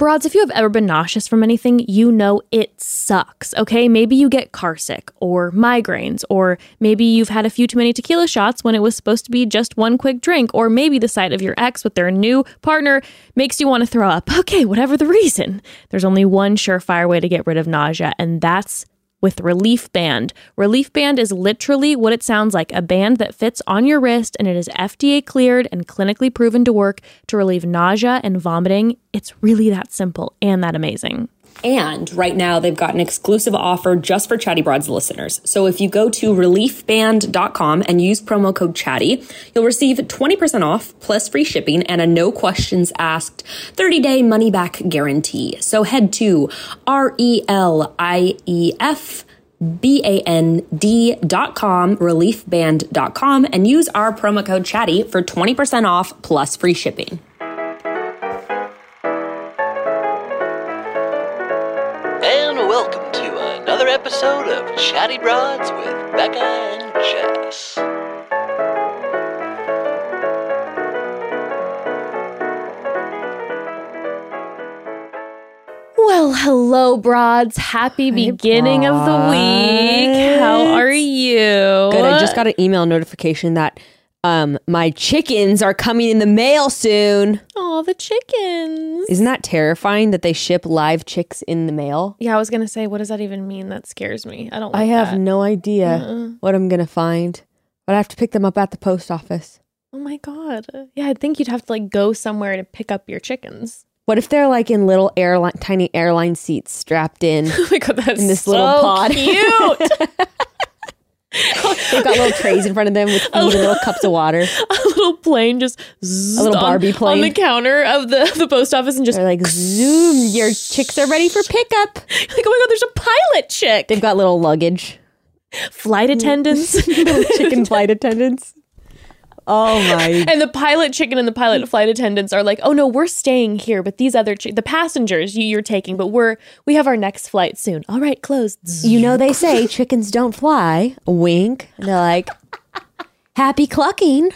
Broads, if you have ever been nauseous from anything, you know it sucks, okay? Maybe you get carsick or migraines, or maybe you've had a few too many tequila shots when it was supposed to be just one quick drink, or maybe the sight of your ex with their new partner makes you want to throw up. Okay, whatever the reason, there's only one surefire way to get rid of nausea, and that's with Relief Band. Relief Band is literally what it sounds like, a band that fits on your wrist, and it is FDA cleared and clinically proven to work to relieve nausea and vomiting. It's really that simple and that amazing. And right now they've got an exclusive offer just for Chatty Broads listeners. So if you go to reliefband.com and use promo code Chatty, you'll receive 20% off plus free shipping and a no questions asked 30-day money back guarantee. So head to reliefband.com, reliefband.com, and use our promo code Chatty for 20% off plus free shipping. Episode of Chatty Broads with Bekah and Jess. Well, hello, Broads. Happy beginning of the week. How are you? Good. I just got an email notification that my chickens are coming in the mail soon. Oh, the chickens. Isn't that terrifying that they ship live chicks in the mail? Yeah, I was going to say, what does that even mean? That scares me. I have no idea what I'm going to find, but I have to pick them up at the post office. Oh my God. Yeah, I think you'd have to go somewhere to pick up your chickens. What if they're in little tiny airline seats strapped in? Oh my God, that's in this so little pod. Cute. They've got little trays in front of them with food and little cups of water. A little plane, just a little Barbie plane on the counter of the post office, and just they're zoom, your chicks are ready for pickup. Oh my God, there's a pilot chick. They've got little luggage, flight attendants, little chicken flight attendants. Oh my! And the pilot chicken and the pilot flight attendants are oh no, we're staying here, but these other the passengers you're taking, but we have our next flight soon. All right, close. You know they say chickens don't fly. Wink. And they're happy clucking.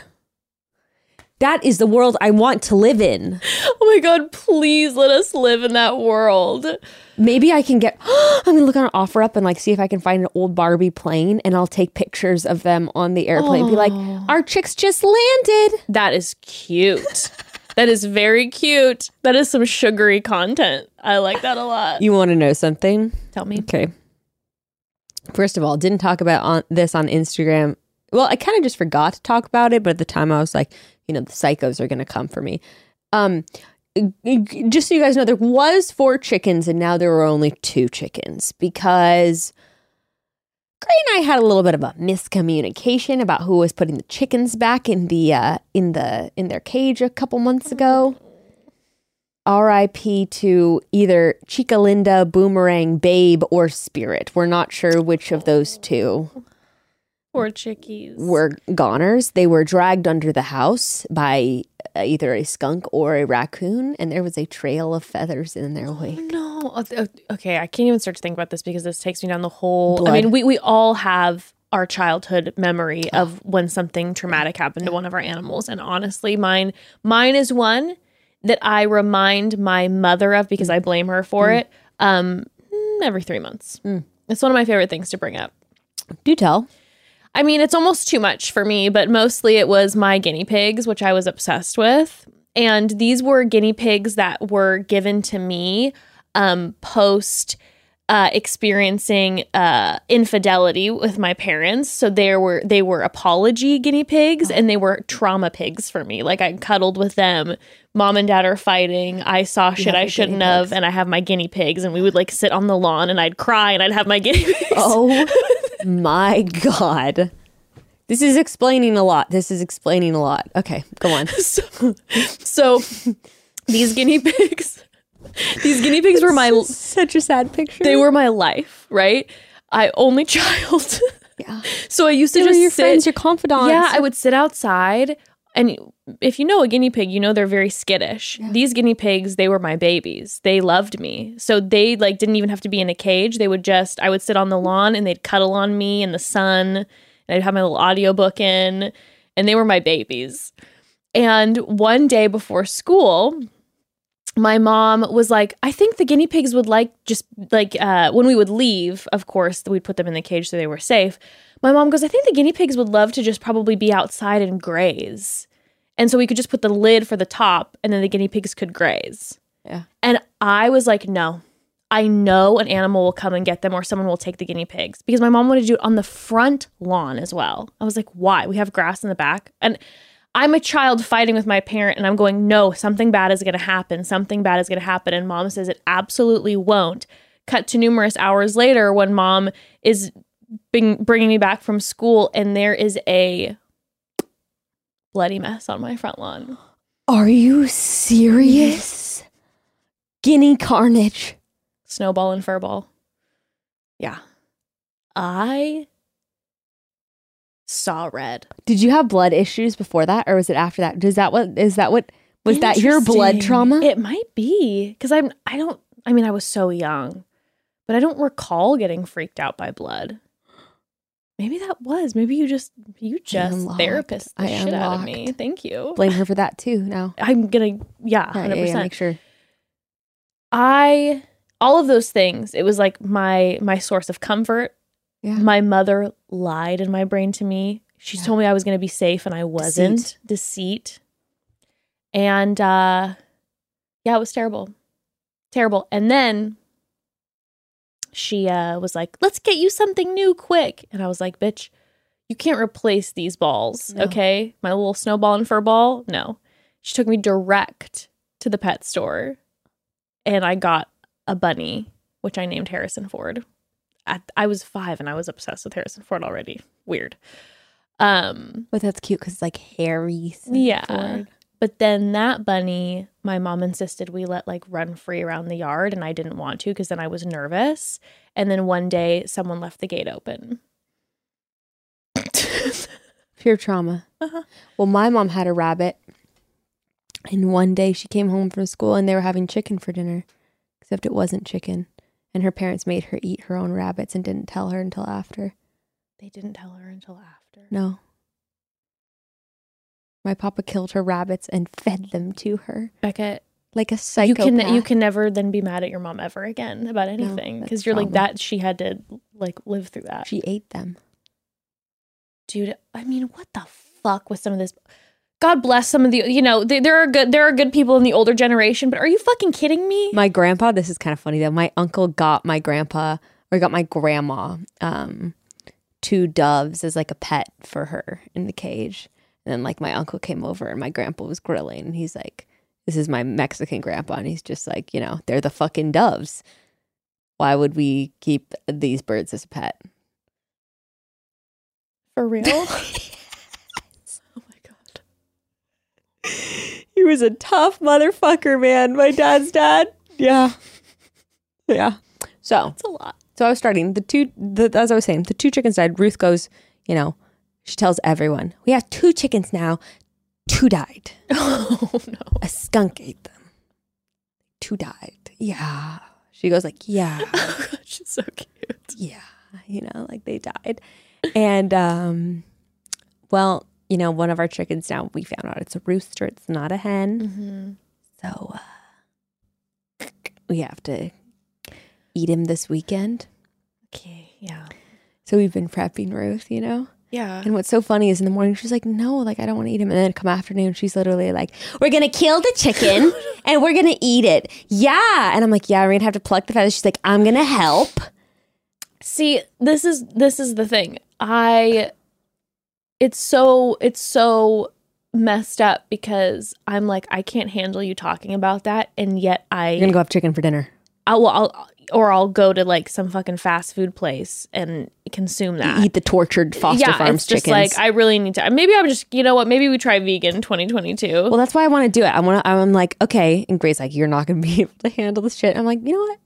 That is the world I want to live in. Oh my God! Please let us live in that world. Maybe I can get. I'm gonna look on OfferUp and see if I can find an old Barbie plane, and I'll take pictures of them on the airplane. And be our chicks just landed. That is cute. That is very cute. That is some sugary content. I like that a lot. You want to know something? Tell me. Okay. First of all, didn't talk about this on Instagram. Well, I kind of just forgot to talk about it, but at the time I was the psychos are gonna come for me. Just so you guys know, there was 4 chickens and now there are only 2 chickens because Gray and I had a little bit of a miscommunication about who was putting the chickens back in the in their cage a couple months ago. R.I.P. to either Chica Linda, Boomerang, Babe, or Spirit. We're not sure which of those two. Poor chickies. Were goners. They were dragged under the house by either a skunk or a raccoon, and there was a trail of feathers in their wake. Oh, no. Okay, I can't even start to think about this because this takes me down the whole... Blood. I mean, we all have our childhood memory of when something traumatic happened to one of our animals, and honestly, mine is one that I remind my mother of because I blame her for it every 3 months. Mm. It's one of my favorite things to bring up. Do tell. I mean, it's almost too much for me, but mostly it was my guinea pigs, which I was obsessed with. And these were guinea pigs that were given to me post experiencing infidelity with my parents. So they were apology guinea pigs, and they were trauma pigs for me. I cuddled with them. Mom and dad are fighting. I saw shit I shouldn't have, and I have my guinea pigs. And we would sit on the lawn, and I'd cry, and I'd have my guinea pigs. Oh. My God. This is explaining a lot. Okay, go on. So these guinea pigs were my... Such a sad picture. They were my life, right? Only child. Yeah. So I used to just sit... your friends, your confidants. Yeah, I would sit outside. And if you know a guinea pig, you know they're very skittish. Yeah. These guinea pigs, they were my babies. They loved me. So they didn't even have to be in a cage. They would just, I would sit on the lawn and they'd cuddle on me in the sun. And I'd have my little audiobook in. And they were my babies. And one day before school, my mom was like, I think the guinea pigs would like just like when we would leave, of course, we'd put them in the cage so they were safe. My mom goes, I think the guinea pigs would love to just probably be outside and graze. And so we could just put the lid for the top and then the guinea pigs could graze. Yeah. And I was like, no, I know an animal will come and get them or someone will take the guinea pigs because my mom wanted to do it on the front lawn as well. I was like, why? We have grass in the back. And I'm a child fighting with my parent and I'm going, no, something bad is going to happen. Something bad is going to happen. And mom says it absolutely won't. Cut to numerous hours later when mom is bringing me back from school and there is a bloody mess on my front lawn. Are you serious? Yes. Guinea carnage. Snowball and furball. Yeah. I saw red. Did you have blood issues before that or was it after that? Was that your blood trauma? It might be because I was so young, but I don't recall getting freaked out by blood. Maybe that was. Maybe you just therapist the shit out of me. Thank you. Blame her for that too now. I'm going to, 100%. Yeah, make sure. All of those things, it was like my source of comfort. Yeah. My mother lied in my brain to me. She told me I was going to be safe and I wasn't. Deceit. And it was terrible. Terrible. And then she was like, let's get you something new quick. And I was like, bitch, you can't replace these balls, okay? My little snowball and fur ball, no. She took me direct to the pet store, and I got a bunny, which I named Harrison Ford. I was 5, and I was obsessed with Harrison Ford already. Weird. But that's cute because it's like Harrison Ford. But then that bunny, my mom insisted we let like run free around the yard and I didn't want to because then I was nervous. And then one day someone left the gate open. Pure trauma. Uh-huh. Well, my mom had a rabbit and one day she came home from school and they were having chicken for dinner, except it wasn't chicken. And her parents made her eat her own rabbits and didn't tell her until after. They didn't tell her until after? No. My papa killed her rabbits and fed them to her. Bekah. Like a psychopath. You can never then be mad at your mom ever again about anything. Because you're like that. She had to like live through that. She ate them. Dude, I mean, what the fuck was some of this? God bless some of the, there are good people in the older generation, but are you fucking kidding me? My grandpa, this is kind of funny though. My uncle got my grandma 2 doves as like a pet for her in the cage. And then, like, my uncle came over and my grandpa was grilling. And he's like, this is my Mexican grandpa. And he's just like, they're the fucking doves. Why would we keep these birds as a pet? For real? Yes. Oh, my God. He was a tough motherfucker, man. My dad's dad. Yeah. Yeah. So. That's a lot. So I was starting. As I was saying, the 2 chickens died. Ruth goes, she tells everyone, we have 2 chickens now. 2 died. Oh, no. A skunk ate them. 2 died. Yeah. She goes like, yeah. Oh, God, she's so cute. Yeah. Like they died. And, one of our chickens now, we found out it's a rooster. It's not a hen. Mm-hmm. So we have to eat him this weekend. Okay. Yeah. So we've been prepping Ruth, Yeah. And what's so funny is in the morning, she's like, no, like, I don't want to eat him. And then come afternoon, she's literally like, we're going to kill the chicken and we're going to eat it. Yeah. And I'm like, yeah, we're going to have to pluck the feathers. She's like, I'm going to help. See, this is the thing. It's so messed up because I'm like, I can't handle you talking about that. And yet You're going to go have chicken for dinner. I'll go to like some fucking fast food place and consume that. You eat the tortured Foster Farms chickens. Yeah, it's just like I really need to. Maybe I'm just, Maybe we try vegan 2022. Well, that's why I want to do it. I'm like, okay. And Gray's like, you're not going to be able to handle this shit. I'm like, you know what?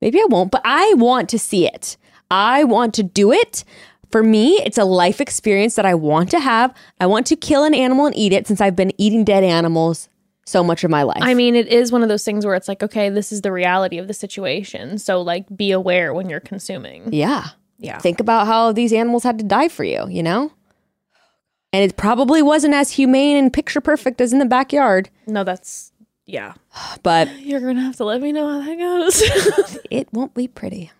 Maybe I won't. But I want to see it. I want to do it. For me, it's a life experience that I want to have. I want to kill an animal and eat it since I've been eating dead animals so much of my life. I mean, it is one of those things where it's like, okay, this is the reality of the situation. So like be aware when you're consuming. Yeah. Yeah. Think about how these animals had to die for you, And it probably wasn't as humane and picture perfect as in the backyard. No, that's Yeah. But you're going to have to let me know how that goes. It won't be pretty.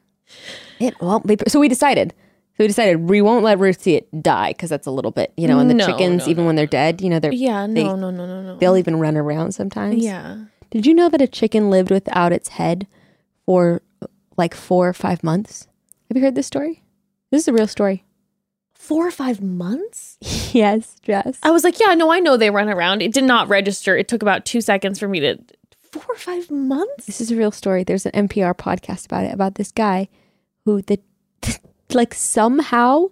It won't be pretty. So we decided. We won't let Ruth see it die because that's a little bit, you know, and the chickens, even when they're dead, you know, they're... Yeah, no. They'll even run around sometimes. Yeah. Did you know that a chicken lived without its head for like 4 or 5 months? Have you heard this story? This is a real story. 4 or 5 months? Yes, Jess. I was like, yeah, no, I know they run around. It did not register. It took about 2 seconds for me to... 4 or 5 months? This is a real story. There's an NPR podcast about it, about this guy who... Like somehow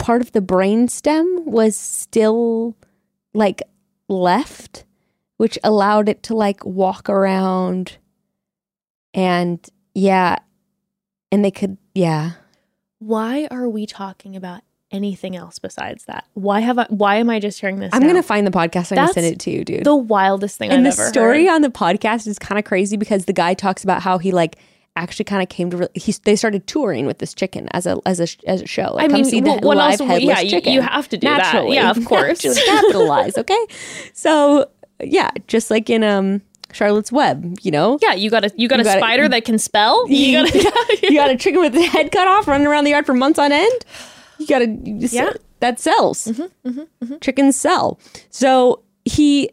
part of the brainstem was still like left, which allowed it to like walk around and yeah. And they could, yeah. Why are we talking about anything else besides that? Why am I just hearing this? I'm going to find the podcast. I'm going to send it to you, dude. The wildest thing I've ever heard. And the story on the podcast is kind of crazy because the guy talks about how he like actually kind of came to they started touring with this chicken as a show. Like, I mean, come see the live headless chicken. You have to do naturally. That. Yeah, of course. Capitalize, okay? So, yeah, just like in Charlotte's Web, you know? Yeah, you got a spider that can spell. You got a chicken with the head cut off running around the yard for months on end. You got a that sells. Mm-hmm, mm-hmm, mm-hmm. Chickens sell. So, he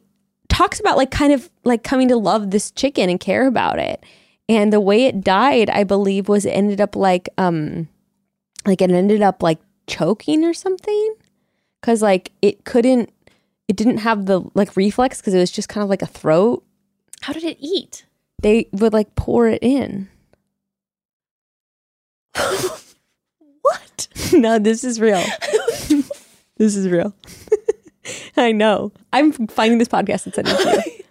talks about like kind of like coming to love this chicken and care about it. And the way it died, I believe, was it ended up like choking or something, because like it didn't have the like reflex because it was just kind of like a throat. How did it eat? They would like pour it in. What? No, this is real. This is real. I know. I'm finding this podcast and sending it to you.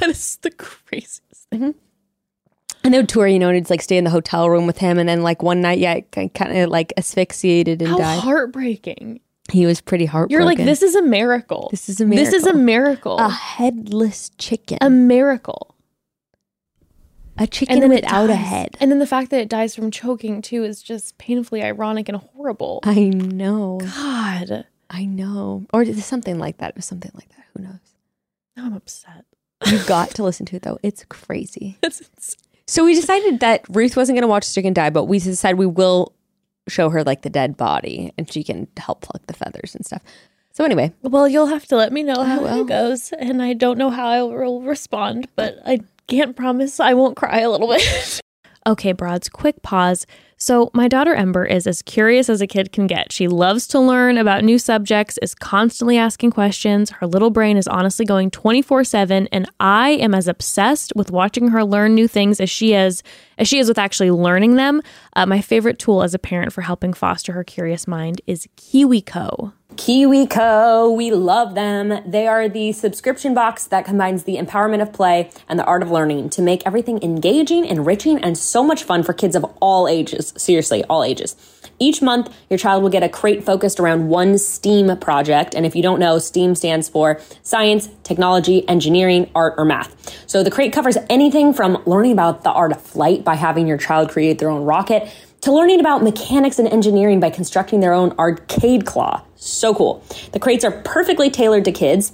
That is the craziest thing. Mm-hmm. And they would tour, you know, and it's like stay in the hotel room with him. And then like one night, yeah, it kind of like asphyxiated and died. How heartbreaking. He was pretty heartbroken. You're like, this is a miracle. A headless chicken. A miracle. A chicken without a head. And then the fact that it dies from choking too is just painfully ironic and horrible. I know. God. I know. Or something like that. It was something like that. Who knows? Now I'm upset. You've got to listen to it though. It's crazy. It's insane. So we decided that Ruth wasn't going to watch the chicken die, but we decided we will show her like the dead body and she can help pluck the feathers and stuff. So anyway. Well, you'll have to let me know how it goes. And I don't know how I will respond, but I can't promise I won't cry a little bit. Okay, broads, quick pause. So my daughter Ember is as curious as a kid can get. She loves to learn about new subjects, is constantly asking questions. Her little brain is honestly going 24/7, and I am as obsessed with watching her learn new things as she is with actually learning them. My favorite tool as a parent for helping foster her curious mind is KiwiCo. KiwiCo, we love them. They are the subscription box that combines the empowerment of play and the art of learning to make everything engaging, enriching, and so much fun for kids of all ages. Seriously, all ages. Each month, your child will get a crate focused around one STEAM project. And if you don't know, STEAM stands for science, technology, engineering, art, or math. So the crate covers anything from learning about the art of flight by having your child create their own rocket to learning about mechanics and engineering by constructing their own arcade claw. So cool. The crates are perfectly tailored to kids,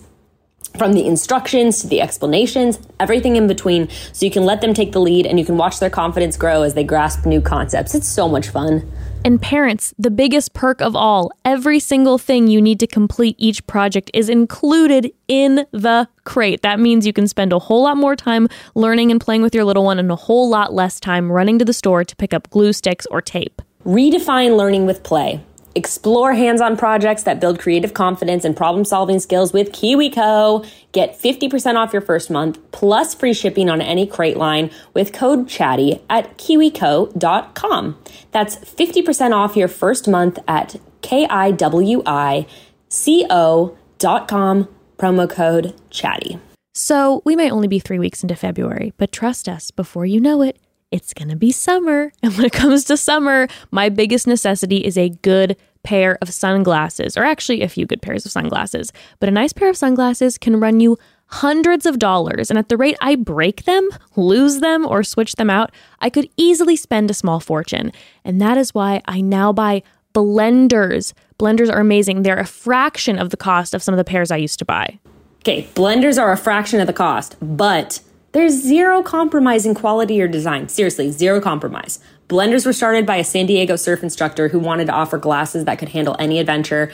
from the instructions to the explanations, everything in between, so you can let them take the lead and you can watch their confidence grow as they grasp new concepts. It's so much fun. And parents, the biggest perk of all, every single thing you need to complete each project is included in the crate. That means you can spend a whole lot more time learning and playing with your little one and a whole lot less time running to the store to pick up glue sticks or tape. Redefine learning with play. Explore hands-on projects that build creative confidence and problem-solving skills with KiwiCo. Get 50% off your first month, plus free shipping on any crate line with code CHATTY at KiwiCo.com. That's 50% off your first month at KiwiCo.com, promo code CHATTY. So we may only be 3 weeks into February, but trust us, before you know it, it's going to be summer. And when it comes to summer, my biggest necessity is a good pair of sunglasses, or actually a few good pairs of sunglasses. But a nice pair of sunglasses can run you hundreds of dollars. And at the rate I break them, lose them, or switch them out, I could easily spend a small fortune. And that is why I now buy Blenders. Blenders are amazing. They're a fraction of the cost of some of the pairs I used to buy. Okay, blenders are a fraction of the cost, but there's zero compromise in quality or design. Seriously, zero compromise. Blenders were started by a San Diego surf instructor who wanted to offer glasses that could handle any adventure,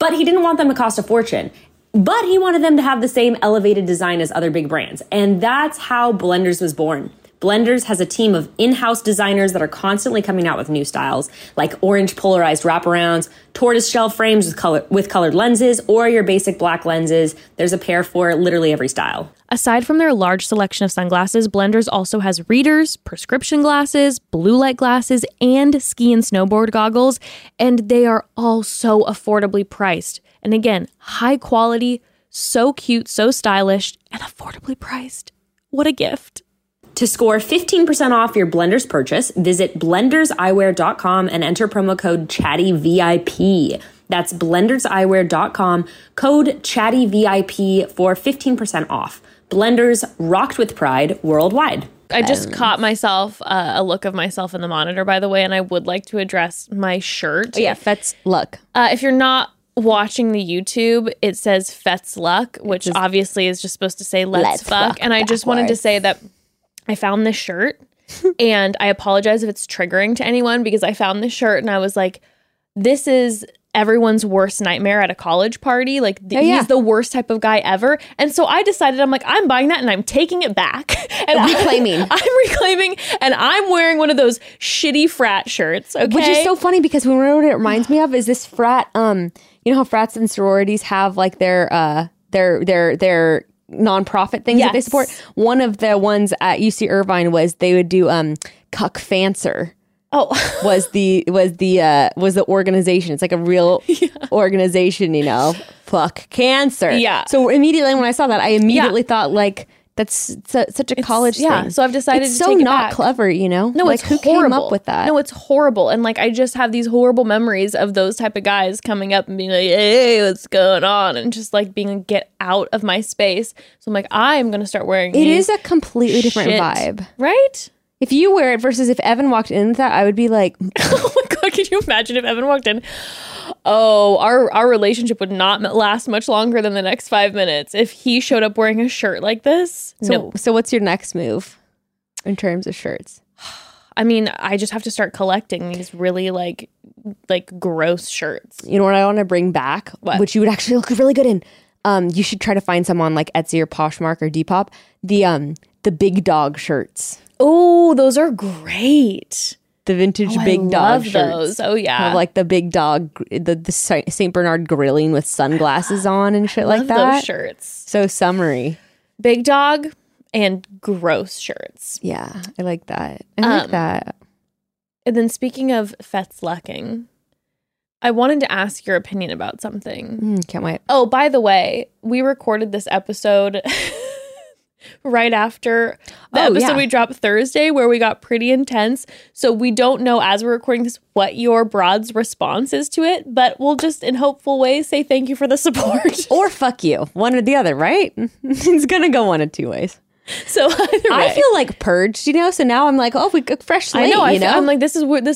but he didn't want them to cost a fortune. But he wanted them to have the same elevated design as other big brands. And that's how Blenders was born. Blenders has a team of in-house designers that are constantly coming out with new styles, like orange polarized wraparounds, tortoiseshell frames with colored lenses, or your basic black lenses. There's a pair for literally every style. Aside from their large selection of sunglasses, Blenders also has readers, prescription glasses, blue light glasses, and ski and snowboard goggles, and they are all so affordably priced. And again, high quality, so cute, so stylish, and affordably priced. What a gift. To score 15% off your Blenders purchase, visit blenderseyewear.com and enter promo code ChattyVIP. That's blenderseyewear.com, code ChattyVIP for 15% off. Blenders, rocked with pride worldwide. I just caught myself a look of myself in the monitor, by the way, and I would like to address my shirt. Oh, yeah, Fet's Luck. If you're not watching the YouTube, it says Fet's Luck, which obviously is just supposed to say let's fuck. And I just wanted to say that I found this shirt and I apologize if it's triggering to anyone, because I found this shirt and I was like, this is everyone's worst nightmare at a college party. Like he's the worst type of guy ever. And so I decided, I'm like, I'm buying that and I'm taking it back. And I'm reclaiming and I'm wearing one of those shitty frat shirts. Okay? Which is so funny because when what it reminds me of is this frat, you know how frats and sororities have like their nonprofit things that they support. One of the ones at UC Irvine was they would do Cuck Fancer. Oh, was the organization. It's like a real organization, you know. Fuck cancer. Yeah. So immediately when I saw that, I immediately thought like that's such a college thing. Yeah. So I've decided it's to so take not it back. Clever, you know. No, like, it's who horrible. Came up with that? No, it's horrible. And like I just have these horrible memories of those type of guys coming up and being like, "Hey, what's going on?" and just like being like, "Get out of my space." So I'm like, I'm gonna start wearing. It is a completely different vibe, right? If you wear it versus if Evan walked in with that, I would be like, oh my God, can you imagine if Evan walked in? Oh, our relationship would not last much longer than the next 5 minutes if he showed up wearing a shirt like this. So what's your next move in terms of shirts? I mean, I just have to start collecting these really like gross shirts. You know what I want to bring back? What? Which you would actually look really good in. You should try to find some on like Etsy or Poshmark or Depop. The big dog shirts. Oh, those are great. The vintage big dog shirts. I love those. Oh, yeah. Have like the big dog, the St. Bernard grilling with sunglasses on and shit like that. I love those shirts. So summery. Big dog and gross shirts. Yeah, I like that. And then speaking of Fet's Lucking, I wanted to ask your opinion about something. Can't wait. Oh, by the way, we recorded this episode right after the episode we dropped Thursday, where we got pretty intense. So we don't know as we're recording this what your broad's response is to it, but we'll just in hopeful ways say thank you for the support. Or fuck you. One or the other, right? It's going to go one of two ways. So either way. I feel like purged, you know? So now I'm like, oh, we fresh slate, I know. I'm like,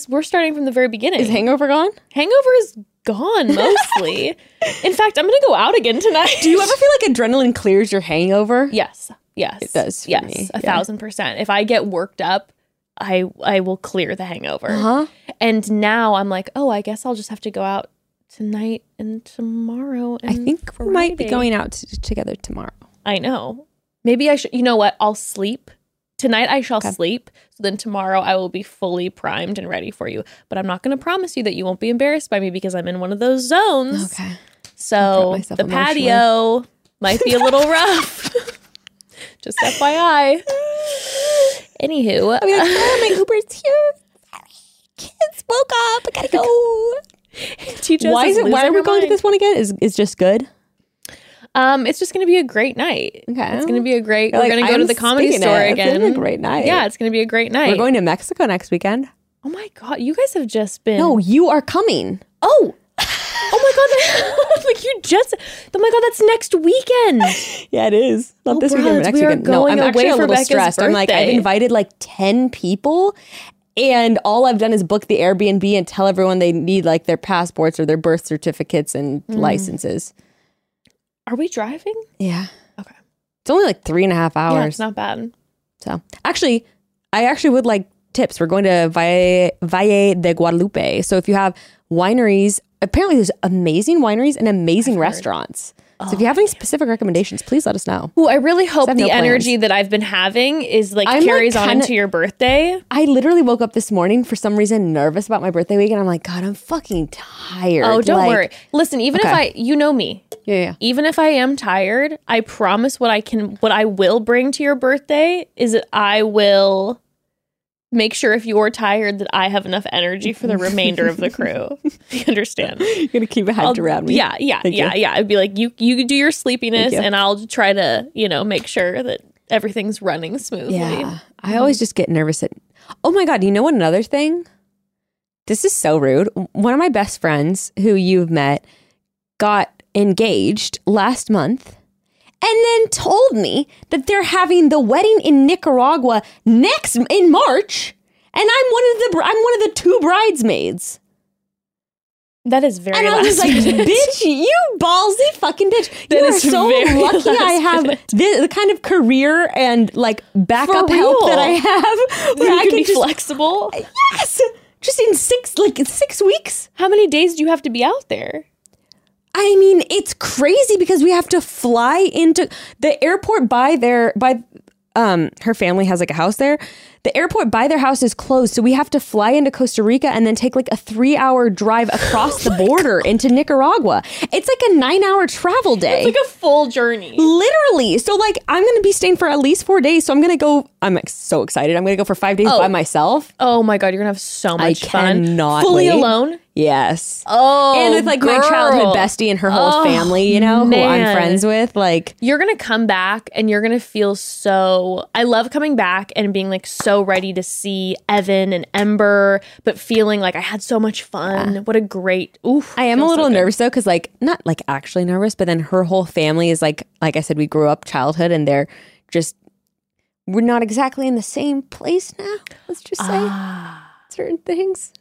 we're starting from the very beginning. Is Hangover gone? Hangover is gone, mostly. In fact, I'm going to go out again tonight. Do you ever feel like adrenaline clears your hangover? Yes. It does. Yes. Me. 1,000%. If I get worked up, I will clear the hangover. Uh-huh. And now I'm like, oh, I guess I'll just have to go out tonight and tomorrow. And I think Friday. We might be going out together tomorrow. I know. Maybe I should. You know what? I'll sleep. Tonight I shall sleep. So then tomorrow I will be fully primed and ready for you. But I'm not going to promise you that you won't be embarrassed by me, because I'm in one of those zones. Okay. So the patio might be a little rough. Just FYI. Anywho. I mean, like, oh, my Uber's here. Kids woke up. I gotta go. Why are we going to this one again? Is just good? It's just going to be a great night. Okay. It's going to be a great... We're going to go to the Comedy Store again. It's going to be a great night. Yeah, it's going to be a great night. We're going to Mexico next weekend. Oh, my God. You guys have just been... No, you are coming. Oh. Oh, my God. Like, you just... Oh, my God. That's next weekend. Yeah, it is. Not this weekend, but next weekend. No, I'm actually a little stressed. I'm like, I've invited like 10 people, and all I've done is book the Airbnb and tell everyone they need like their passports or their birth certificates and licenses. Are we driving? Yeah. Okay. It's only like 3.5 hours. Yeah, it's not bad. So actually, I actually would like tips. We're going to Valle de Guadalupe. So if you have wineries, apparently there's amazing wineries and amazing restaurants. So if you have any specific recommendations, please let us know. Well, I really hope the energy that I've been having is like carries on into your birthday. I literally woke up this morning for some reason nervous about my birthday week, and I'm like, God, I'm fucking tired. Oh, don't worry. Listen, even if you know me, yeah. Even if I am tired, I promise what I will bring to your birthday is that I will make sure if you're tired that I have enough energy for the remainder of the crew. You understand? You're going to keep a hedge around me. Yeah. I'd be like, you do your sleepiness and I'll try to, make sure that everything's running smoothly. Yeah. I always just get nervous oh my God, you know what? Another thing? This is so rude. One of my best friends who you've met got engaged last month. And then told me that they're having the wedding in Nicaragua in March, and I'm one of the two bridesmaids. That is very. And I was like, "Bitch, you ballsy fucking bitch! You are so lucky I have the kind of career and like backup help that I have, where I can be flexible." Yes, just in 6 weeks. How many days do you have to be out there? I mean, it's crazy because we have to fly into the airport her family has like a house there. The airport by their house is closed. So we have to fly into Costa Rica and then take like a 3-hour drive across the border into Nicaragua. It's like a 9-hour travel day. It's like a full journey. Literally. So like I'm going to be staying for at least 4 days. So I'm going to go. I'm so excited. I'm going to go for 5 days by myself. Oh my God. You're going to have so much fun. I cannot Fully wait. Alone? Yes. Oh, and with like my childhood bestie and her whole family, who I'm friends with, like you're going to come back and you're going to feel so. I love coming back and being like so ready to see Evan and Ember, but feeling like I had so much fun. Yeah. What a great. Oof. I am a little nervous though, because like not like actually nervous, but then her whole family is like I said, we grew up childhood, and they're just we're not exactly in the same place now. Let's just say certain things.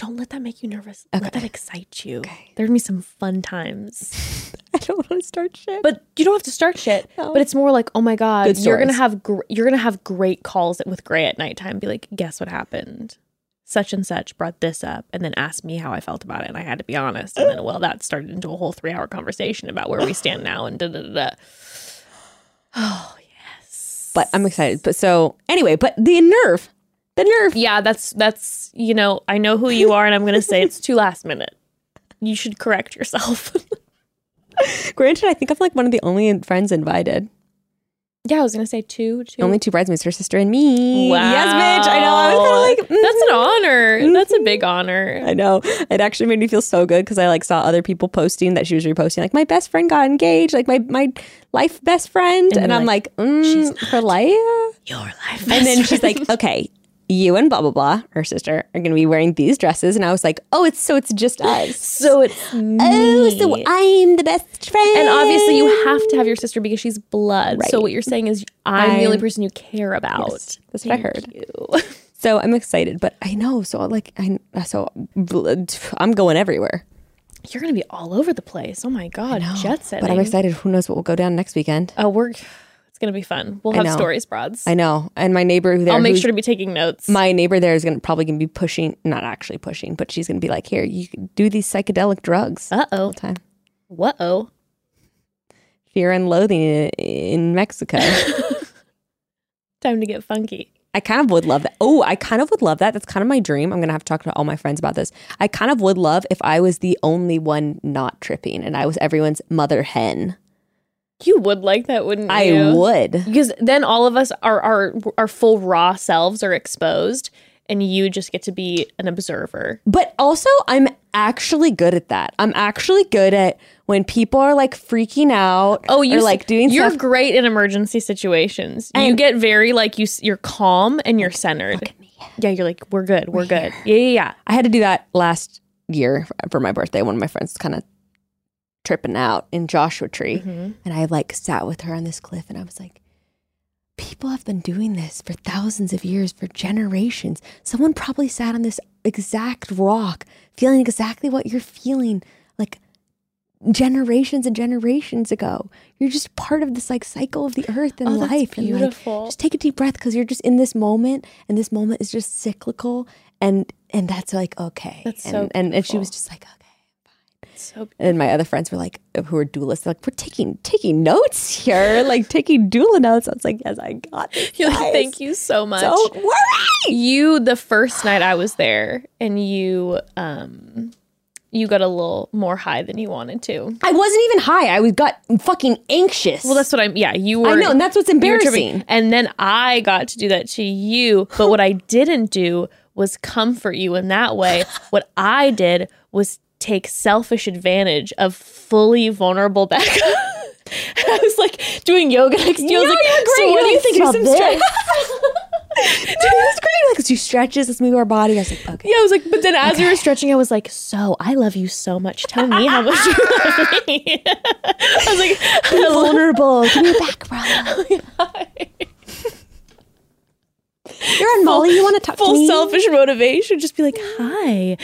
Don't let that make you nervous. Okay. Let that excite you. Okay. There's going to be some fun times. I don't want to start shit. But you don't have to start shit. No. But it's more like, oh my God, you're going to have great calls with Gray at nighttime. Be like, guess what happened? Such and such brought this up and then asked me how I felt about it. And I had to be honest. And then, that started into a whole 3-hour conversation about where we stand now and da-da-da-da. Oh, yes. But I'm excited. But so anyway, but the nerve. The nerve. Yeah, that's I know who you are, and I'm going to say it's too last minute. You should correct yourself. Granted, I think I'm like one of the only friends invited. Yeah, I was going to say two. Only two bridesmaids, her sister and me. Wow. Yes, bitch. I know. I was kind of like, That's an honor. Mm-hmm. That's a big honor. I know. It actually made me feel so good because I like saw other people posting that she was reposting. Like, my best friend got engaged. Like, my life best friend. And I'm like, she's not her life? Your life best friend. And then she's like, okay. You and blah, blah, blah, her sister, are going to be wearing these dresses. And I was like, it's just us. So it's me. Oh, so I'm the best friend. And obviously you have to have your sister because she's blood. Right. So what you're saying is I'm the only person you care about. Yes, that's what I heard. You. So I'm excited. But I know. So I'm going everywhere. You're going to be all over the place. Oh, my God. Jet setting. But I'm excited. Who knows what will go down next weekend. Oh, It's gonna be fun. We'll have stories, broads. I know. And my neighbor there, I'll make sure to be taking notes. My neighbor there is probably gonna be pushing, not actually pushing, but she's gonna be like, here, you can do these psychedelic drugs. All the time. Whoa. Fear and Loathing in Mexico. Time to get funky. I kind of would love that. Oh, I kind of would love that. That's kind of my dream. I'm gonna have to talk to all my friends about this. I kind of would love if I was the only one not tripping and I was everyone's mother hen. You would like that, wouldn't you? I would. Because then all of us, our full raw selves are exposed and you just get to be an observer. But also, I'm actually good at that. I'm actually good at when people are like freaking out or like doing you're stuff. You're great in emergency situations. And you get very like you're calm and you're centered. Look at me. Yeah, you're like, we're good. We're good. Here. Yeah. I had to do that last year for my birthday. One of my friends kind of tripping out in Joshua Tree. Mm-hmm. And I like sat with her on this cliff and I was like, people have been doing this for thousands of years, for generations. Someone probably sat on this exact rock feeling exactly what you're feeling like generations and generations ago. You're just part of this like cycle of the earth and life. Beautiful. And like, just take a deep breath because you're just in this moment, and this moment is just cyclical, and that's like okay. That's and, so beautiful. And she was just like, okay. So and my other friends were like, who are doulas, they're like, we're taking notes here, like taking doula notes. I was like, yes, I got it. You're like, thank you so much. Don't worry. You, the first night I was there, and you got a little more high than you wanted to. I wasn't even high. I got fucking anxious. Well, that's what I'm, yeah, you were. I know, and that's what's embarrassing. And then I got to do that to you, but what I didn't do was comfort you in that way. What I did was take selfish advantage of fully vulnerable Bekah. I was like doing yoga next to you. I was like, so what do you think about this? Dude, it was great. Like, do stretches, let's move our body. I was like, okay. Yeah, I was like, but then as we were stretching, I was like, so I love you so much. Tell me how much you love me. I was like, I'm vulnerable. Give me your back, bro. You're on Molly, you want to talk to me? Full selfish motivation. Just be like, hi,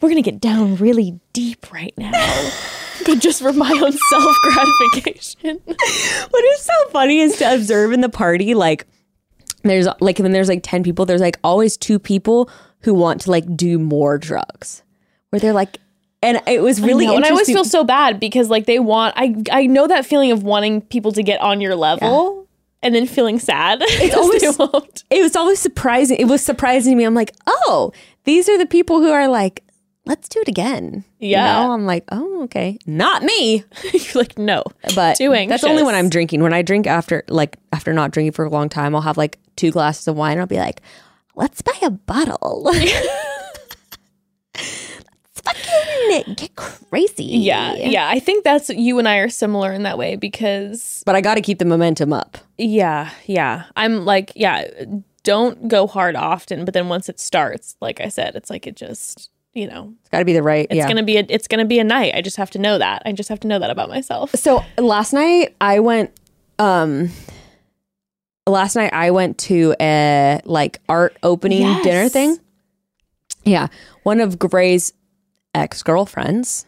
we're going to get down really deep right now. But just for my own self-gratification. What is so funny is to observe in the party, like, there's like when there's like 10 people, there's like always two people who want to like do more drugs. Where they're like, and it was really interesting. And I always feel so bad because like they want, I know that feeling of wanting people to get on your level. Yeah. And then feeling sad. It's always, it was always surprising. It was surprising to me. I'm like, oh, these are the people who are like, let's do it again. Yeah. You know? I'm like, oh, okay. Not me. You're like, no. But that's only when I'm drinking. When I drink after not drinking for a long time, I'll have like 2 glasses of wine. I'll be like, let's buy a bottle. Fucking get crazy. Yeah. I think that's, you and I are similar in that way because. But I got to keep the momentum up. Yeah. I'm like, yeah, don't go hard often. But then once it starts, like I said, it's like it just, you know. It's got to be the right. It's going to be a night. I just have to know that. I just have to know that about myself. So last night I went, to a like art opening dinner thing. Yeah. One of Gray's ex-girlfriends.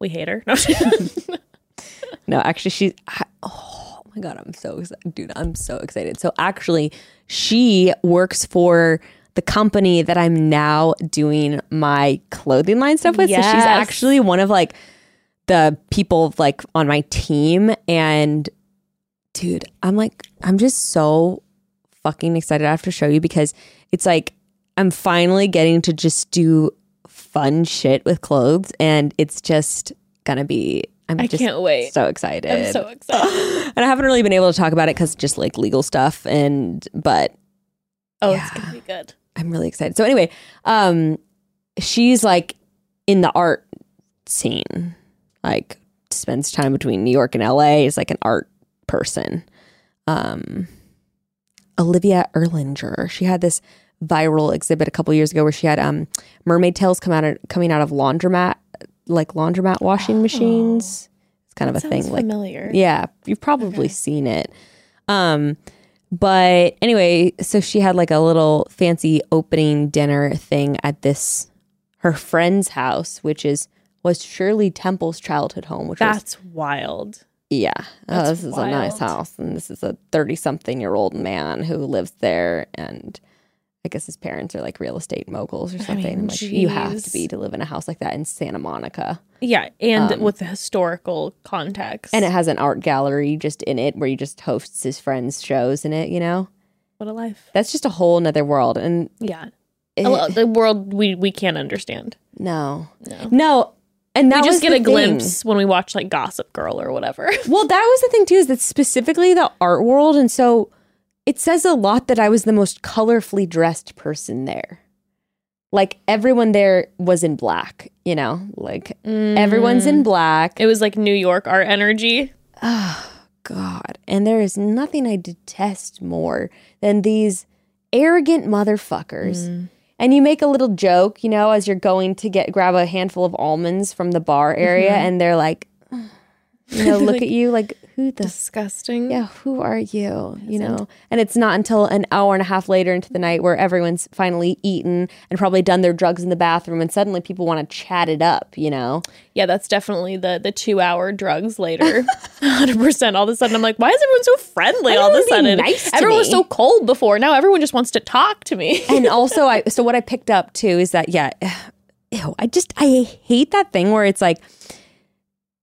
We hate her. No, actually, oh my God, I'm so excited. Dude, I'm so excited. So actually, she works for the company that I'm now doing my clothing line stuff with. Yes. So she's actually one of like the people like on my team. And dude, I'm just so fucking excited. I have to show you because it's like, I'm finally getting to just do fun shit with clothes, and it's just gonna be can't wait. I'm so excited and I haven't really been able to talk about it because just like legal stuff but it's gonna be good. I'm really excited. So anyway, she's like in the art scene, like spends time between New York and LA, is like an art person. Olivia Erlinger, she had this viral exhibit a couple years ago where she had mermaid tails coming out of laundromat washing machines. It's kind of a thing. Familiar. Like, yeah, you've probably seen it. But anyway, so she had like a little fancy opening dinner thing at her friend's house, which was Shirley Temple's childhood home. That's wild. Yeah. Oh, this is a nice house, and this is a 30-something-year-old man who lives there, and I guess his parents are like real estate moguls or something. I'm like, you have to be to live in a house like that in Santa Monica. Yeah, and with the historical context. And it has an art gallery just in it where he just hosts his friends' shows in it, you know? What a life. That's just a whole nother world. And yeah. The world we can't understand. No. And that we just get a glimpse when we watch like Gossip Girl or whatever. Well, that was the thing too, is that specifically the art world, and so it says a lot that I was the most colorfully dressed person there. Like, everyone there was in black, you know? Like, everyone's in black. It was like New York art energy. Oh, God. And there is nothing I detest more than these arrogant motherfuckers. And you make a little joke, you know, as you're going to grab a handful of almonds from the bar area, and they're like, you know, look like, at you like, who the disgusting. Yeah, who are you? You know, and it's not until an hour and a half later into the night where everyone's finally eaten and probably done their drugs in the bathroom, and suddenly people want to chat it up. You know? Yeah, that's definitely the 2 hour drugs later. 100%. All of a sudden, I'm like, why is everyone so friendly? All of a sudden, nice to everyone me? Was so cold before. Now everyone just wants to talk to me. And also, so what I picked up too is that ew, I hate that thing where it's like.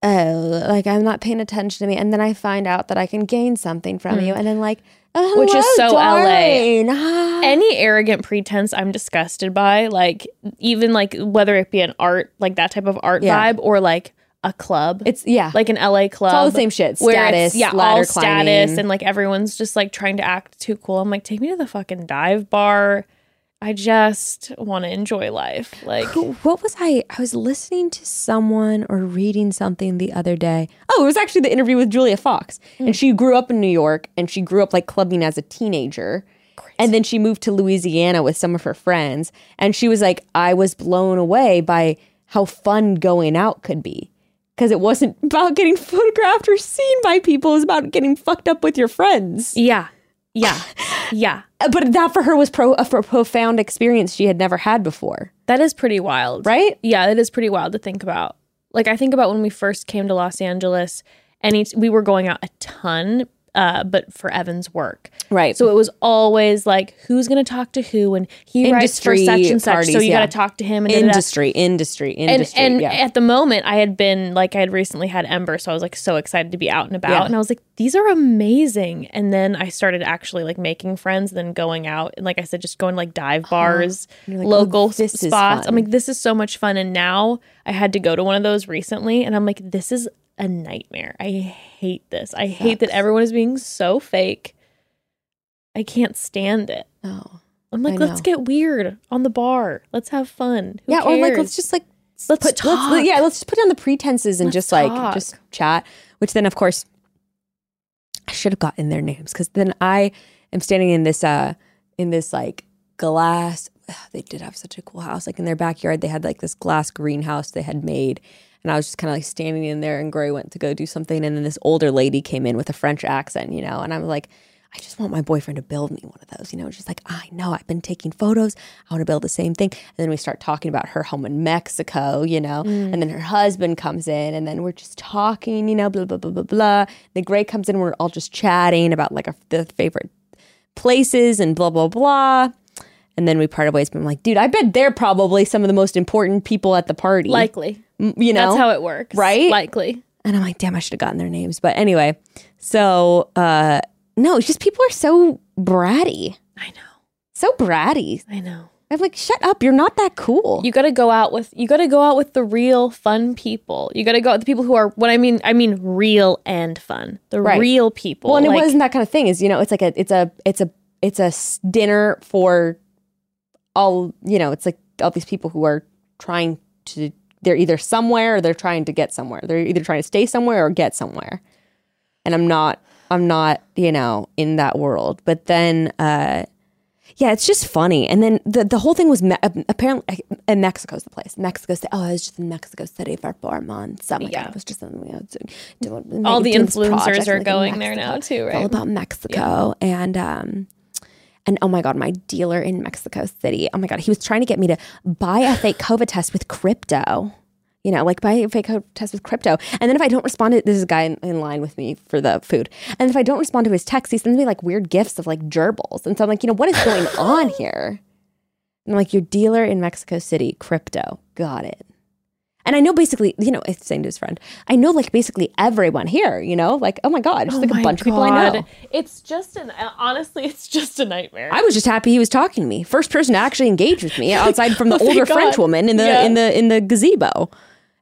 Oh, like I'm not paying attention to me, and then I find out that I can gain something from you, and then like, oh, hello, which is so darling. LA. Any arrogant pretense, I'm disgusted by. Like even like whether it be an art, like that type of art vibe, or like a club. It's like an LA club. It's all the same shit. Status, all climbing. Status, and like everyone's just like trying to act too cool. I'm like, take me to the fucking dive bar. I just want to enjoy life. Like, what was I was listening to someone or reading something the other day. Oh, it was actually the interview with Julia Fox. Mm. And she grew up in New York, and she grew up like clubbing as a teenager. Crazy. And then she moved to Louisiana with some of her friends. And she was like, I was blown away by how fun going out could be. Because it wasn't about getting photographed or seen by people. It was about getting fucked up with your friends. Yeah. Yeah. Yeah. But that for her was a profound experience she had never had before. That is pretty wild. Right? Yeah, that is pretty wild to think about. Like, I think about when we first came to Los Angeles, and we were going out a ton, but for Evan's work. Right. So it was always like, who's going to talk to who? And he writes for such and such, so you got to talk to him. And industry. And at the moment, I had recently had Ember, so I was like so excited to be out and about. Yeah. And I was like, these are amazing. And then I started actually like making friends, then going out. And like I said, just going to like dive bars, like, local spots. I'm like, this is so much fun. And now I had to go to one of those recently, and I'm like, this is a nightmare. I hate this. I hate that everyone is being so fake. I can't stand it. Oh, I'm like, let's get weird on the bar. Let's have fun. Who cares? Or like, let's talk. Let's just put down the pretenses and just chat. Which then, of course, I should have gotten their names, because then I am standing in this like glass. Ugh, they did have such a cool house. Like in their backyard, they had like this glass greenhouse they had made. And I was just kind of like standing in there, and Gray went to go do something. And then this older lady came in with a French accent, you know. And I'm like, I just want my boyfriend to build me one of those, you know. She's like, I know, I've been taking photos. I want to build the same thing. And then we start talking about her home in Mexico, you know. Mm. And then her husband comes in, and then we're just talking, you know, blah, blah, blah, blah, blah. Then Gray comes in, we're all just chatting about like the favorite places and blah, blah, blah. And then we parted ways. But I'm like, dude, I bet they're probably some of the most important people at the party. Likely. You know? That's how it works. Right? Likely. And I'm like, damn, I should have gotten their names. But anyway, so, no, it's just people are so bratty. I know. So bratty. I know. I'm like, shut up. You're not that cool. You got to go out with the real fun people. You got to go out with the people who are, what I mean real and fun. The real people. Well, and like, it wasn't that kind of thing. Is, you know, it's like it's a dinner for all, you know, it's like all these people who are trying to, they're either somewhere or they're trying to get somewhere. They're either trying to stay somewhere or get somewhere. And I'm not, you know, in that world. But then, it's just funny. And then the whole thing was apparently, and Mexico's the place. Mexico City. Oh, I was just in Mexico City for 4 months. Oh my God, I was just in, you know, doing all the influencers are going there now too, right? It's all about Mexico. Yeah. And oh my God, my dealer in Mexico City. Oh my God, he was trying to get me to buy a fake COVID test with crypto. You know, like buy a fake COVID test with crypto. And then if I don't respond to, this is a guy in line with me for the food. And if I don't respond to his text, he sends me like weird gifts of like gerbils. And so I'm like, you know, what is going on here? And I'm like, your dealer in Mexico City, crypto. Got it. And I know basically, you know, it's saying to his friend, I know like basically everyone here, you know, like, oh my God, just like a bunch of people I know. It's just a nightmare. I was just happy he was talking to me. First person to actually engage with me outside from the older French woman in the gazebo.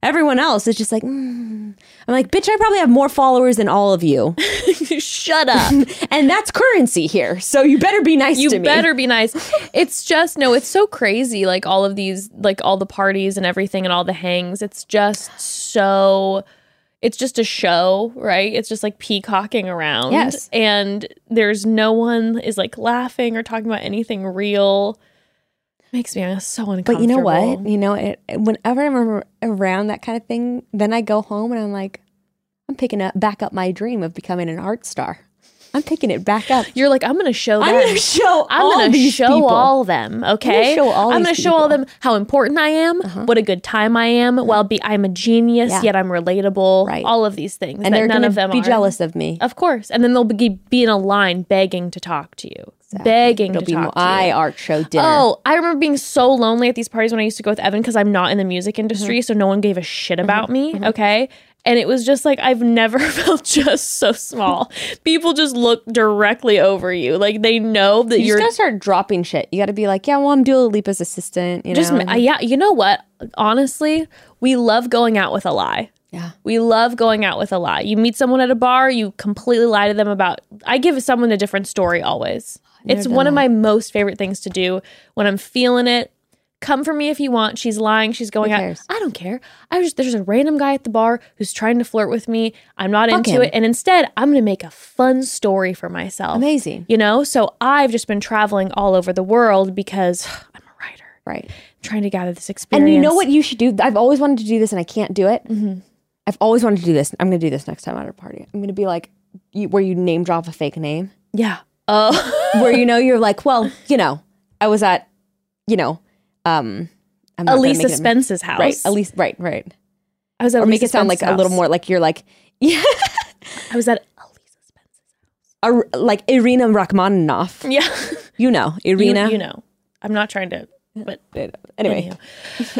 Everyone else is just like, I'm like, bitch, I probably have more followers than all of you. Shut up. And that's currency here. So you better be nice to me. You better be nice. It's just, no, it's so crazy. Like all of these, like all the parties and everything and all the hangs. It's just so, it's just a show, right? It's just like peacocking around. Yes. And there's no one is like laughing or talking about anything real. Makes me so uncomfortable. But you know what? You know, whenever I'm around that kind of thing, then I go home and I'm like, I'm picking up back up my dream of becoming an art star. I'm picking it back up. You're like, I'm going to show them. I'm going to show all them, okay? I'm going to show all them how important I am, what a good time I am, I'm a genius, yet I'm relatable, all of these things. And none of them are jealous of me. Of course. And then they'll be in a line begging to talk to you. Exactly. Art show dinner. Oh, I remember being so lonely at these parties when I used to go with Evan because I'm not in the music industry, so no one gave a shit about me, okay? And it was just like, I've never felt just so small. People just look directly over you. Like, they know that you're... You just got to start dropping shit. You got to be like, yeah, well, I'm Dua Lipa's assistant, you know? Yeah, you know what? Honestly, we love going out with a lie. Yeah. We love going out with a lie. You meet someone at a bar, you completely lie to them about... I give someone a different story always. It's one of my most favorite things to do when I'm feeling it. Come for me if you want. She's lying. She's going out. I don't care. There's a random guy at the bar who's trying to flirt with me. I'm not into it. And instead, I'm going to make a fun story for myself. Amazing. You know? So I've just been traveling all over the world because I'm a writer. Right. I'm trying to gather this experience. And you know what you should do? I've always wanted to do this and I can't do it. Mm-hmm. I've always wanted to do this. I'm going to do this next time at a party. I'm going to be like, where you name drop a fake name. Yeah. Oh. Where, you're like, well, I was at, Elisa Spence's house. Right. Elise, right. I was at Elisa Spence's house. Or make it sound like a little more like you're like, yeah. I was at Elisa Spence's house. Like Irina Rachmaninoff. Yeah. Irina. I'm not trying to, but anyway.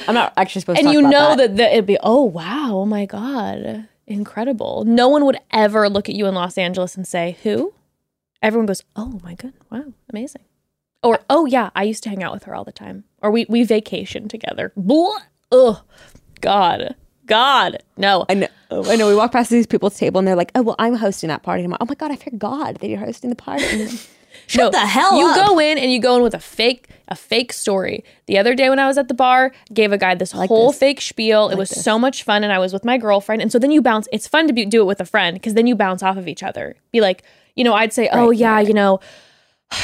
I'm not actually supposed to talk about that. And that it'd be, oh, wow. Oh my God. Incredible. No one would ever look at you in Los Angeles and say, who? Everyone goes, oh my God. Wow. Amazing. Or, oh yeah, I used to hang out with her all the time. Or we vacationed together. Oh, God. No. I know. We walk past these people's table and they're like, oh, well, I'm hosting that party. I'm like, oh my God, I forgot that you're hosting the party. Shut the hell up. You go in with a fake story. The other day when I was at the bar, gave a guy this whole fake spiel. It was so much fun and I was with my girlfriend. And so then you bounce. It's fun to do it with a friend because then you bounce off of each other. Be like, I'd say, oh yeah,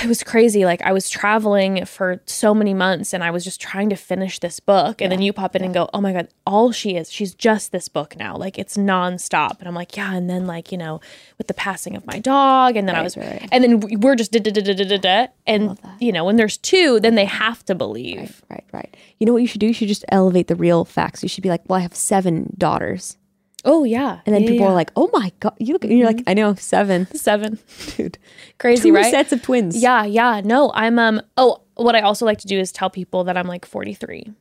it was crazy. Like, I was traveling for so many months and I was just trying to finish this book. And then you pop in and go, oh my God, all she is, she's just this book now. Like, it's nonstop. And I'm like, yeah. And then, with the passing of my dog. And then and then we're just da-da-da-da-da-da. And, when there's two, then they have to believe. Right. You know what you should do? You should just elevate the real facts. You should be like, well, I have 7 daughters. Oh, yeah. And then people are like, oh, my God. You look, you're like, I know, 7. 7. Dude. Crazy, right? 2 sets of twins. Yeah. No, I'm, what I also like to do is tell people that I'm like 43.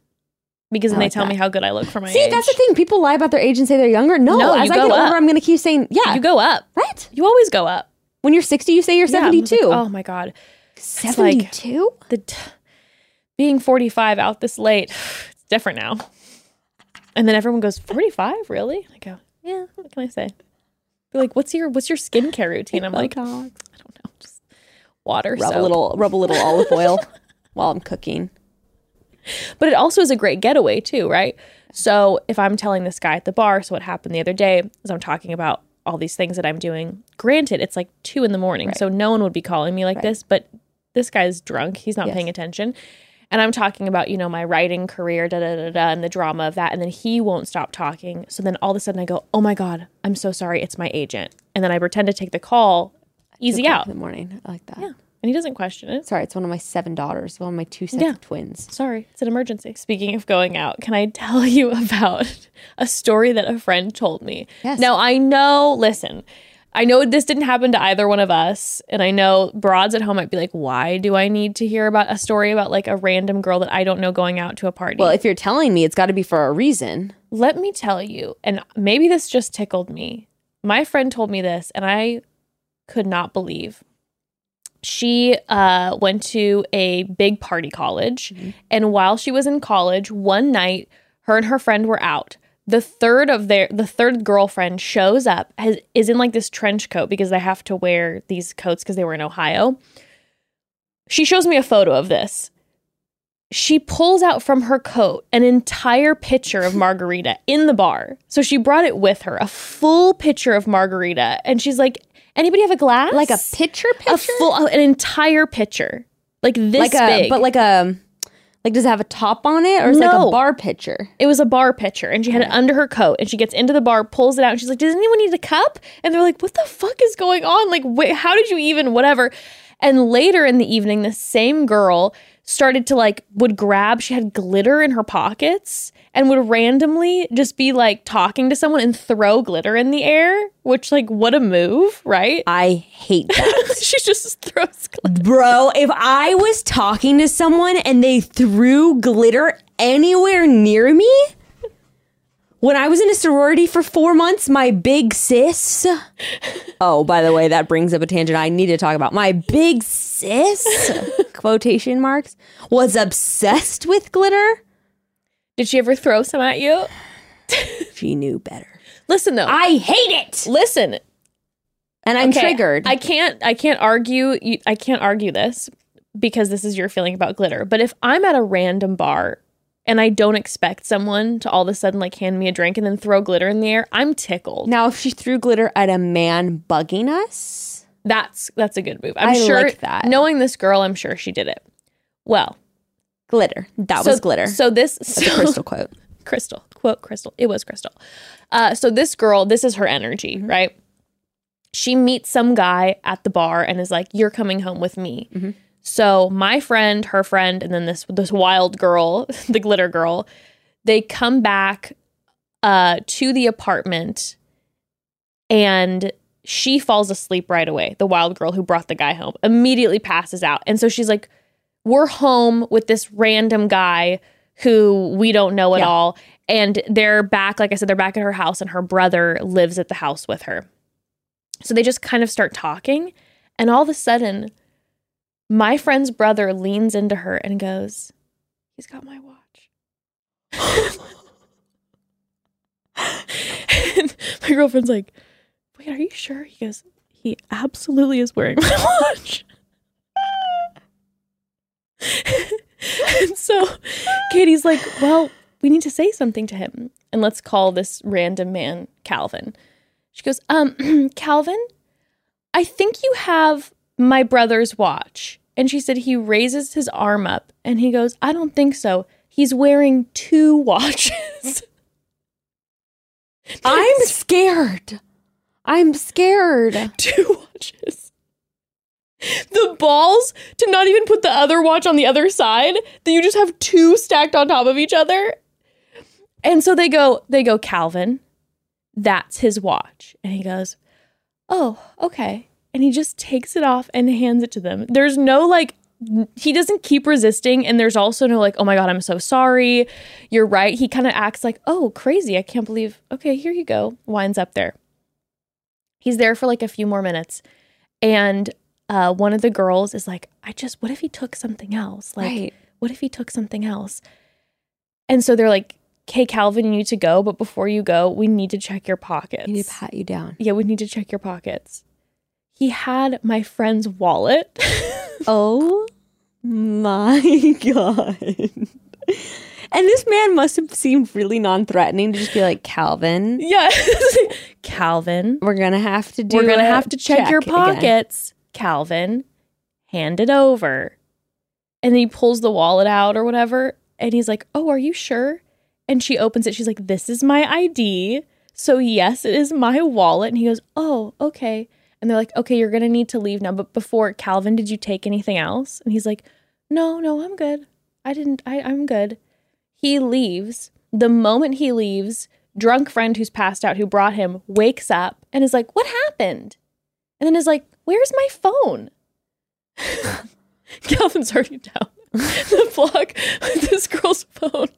Because then they tell me how good I look for my age. See, that's the thing. People lie about their age and say they're younger. No, as I get older, I'm going to keep saying, yeah. You go up. Right? You always go up. When you're 60, you say you're 72. Like, oh, my God. 72? Like, being 45 out this late, it's different now. And then everyone goes, 45, really? I go, yeah, what can I say? They're like, what's your skincare routine? I'm like, I don't know, just water, rub a little olive oil while I'm cooking. But it also is a great getaway too, right? So if I'm telling this guy at the bar, so what happened the other day is I'm talking about all these things that I'm doing. Granted, it's like 2 a.m, so no one would be calling me this, but this guy's drunk. He's not paying attention. And I'm talking about, my writing career, and the drama of that. And then he won't stop talking. So then all of a sudden I go, oh my God, I'm so sorry. It's my agent. And then I pretend to take the call, easy out. In the morning. I like that. Yeah. And he doesn't question it. Sorry, it's one of my 7 daughters, one of my 2 sets of twins. Sorry, it's an emergency. Speaking of going out, can I tell you about a story that a friend told me? Yes. Now I know this didn't happen to either one of us, and I know broads at home might be like, why do I need to hear about a story about like a random girl that I don't know going out to a party? Well, if you're telling me, it's got to be for a reason. Let me tell you, and maybe this just tickled me. My friend told me this, and I could not believe. She went to a big party college, and while she was in college, one night, her and her friend were out. The third girlfriend shows up, is in like this trench coat because they have to wear these coats because they were in Ohio. She shows me a photo of this. She pulls out from her coat an entire pitcher of margarita in the bar. So she brought it with her, a full pitcher of margarita. And she's like, anybody have a glass? Like a pitcher? A full, an entire pitcher. Like this big. But like a... Like, does it have a top on it? Or is it like a bar pitcher? It was a bar pitcher. And she had it under her coat. And she gets into the bar, pulls it out. And she's like, does anyone need a cup? And they're like, what the fuck is going on? Like, wait, how did you even whatever? And later in the evening, the same girl started to like would grab. She had glitter in her pockets and would randomly just be like talking to someone and throw glitter in the air. Which, like, what a move, right? I hate that. She just throws glitter. Bro, if I was talking to someone and they threw glitter anywhere near me. When I was in a sorority for 4 months, my big sis. Oh, by the way, that brings up a tangent I need to talk about. My big sis, quotation marks, was obsessed with glitter. Did she ever throw some at you? She knew better. Listen, though. I hate it. Listen. And I'm triggered. I can't argue this because this is your feeling about glitter. But if I'm at a random bar and I don't expect someone to all of a sudden like hand me a drink and then throw glitter in the air, I'm tickled. Now, if she threw glitter at a man bugging us, that's a good move. I'm sure like that. Knowing this girl, I'm sure she did it. Well, glitter. That was glitter. So a Crystal quote. Crystal quote. Crystal. It was Crystal. So this girl, this is her energy, mm-hmm. right? She meets some guy at the bar and is like, "You're coming home with me." Mm-hmm. So my friend, her friend, and then this wild girl, the glitter girl, they come back to the apartment and she falls asleep right away. The wild girl who brought the guy home immediately passes out. And so she's like, we're home with this random guy who we don't know at all. And they're back, like I said, they're back at her house and her brother lives at the house with her. So they just kind of start talking. And all of a sudden, my friend's brother leans into her and goes, "He's got my watch." And my girlfriend's like, "Wait, are you sure?" He goes, "He absolutely is wearing my watch." And so Katie's like, "Well, we need to say something to him. And let's call this random man Calvin." She goes, "Calvin, I think you have my brother's watch." And she said he raises his arm up and he goes, "I don't think so. He's wearing two watches." I'm scared. Two watches. The balls to not even put the other watch on the other side, that you just have two stacked on top of each other. And so they go, "Calvin, that's his watch." And he goes, "Oh, okay." And he just takes it off and hands it to them. There's no like, he doesn't keep resisting. And there's also no like, "Oh my God, I'm so sorry. You're right." He kind of acts like, "Oh, crazy. I can't believe. Okay, here you go." Winds up there. He's there for like a few more minutes. And one of the girls is like, what if he took something else? Like, right. What if he took something else? And so they're like, "Hey, Calvin, you need to go. But before you go, we need to check your pockets. We need to pat you down. Yeah, we need to check your pockets." He had my friend's wallet. Oh my God. And this man must have seemed really non-threatening to just be like, "Calvin." Yeah. "Calvin. We're going to have to do it. We're going to have to check your pockets. Again. Calvin, hand it over." And then he pulls the wallet out or whatever. And he's like, "Oh, are you sure?" And she opens it. She's like, "This is my ID. So yes, it is my wallet." And he goes, "Oh, okay." And they're like, "Okay, you're going to need to leave now. But before, Calvin, did you take anything else?" And he's like, No, I'm good. I'm good." He leaves. The moment he leaves, drunk friend who's passed out who brought him wakes up and is like, "What happened?" And then is like, "Where's my phone?" Calvin's already down the block with this girl's phone.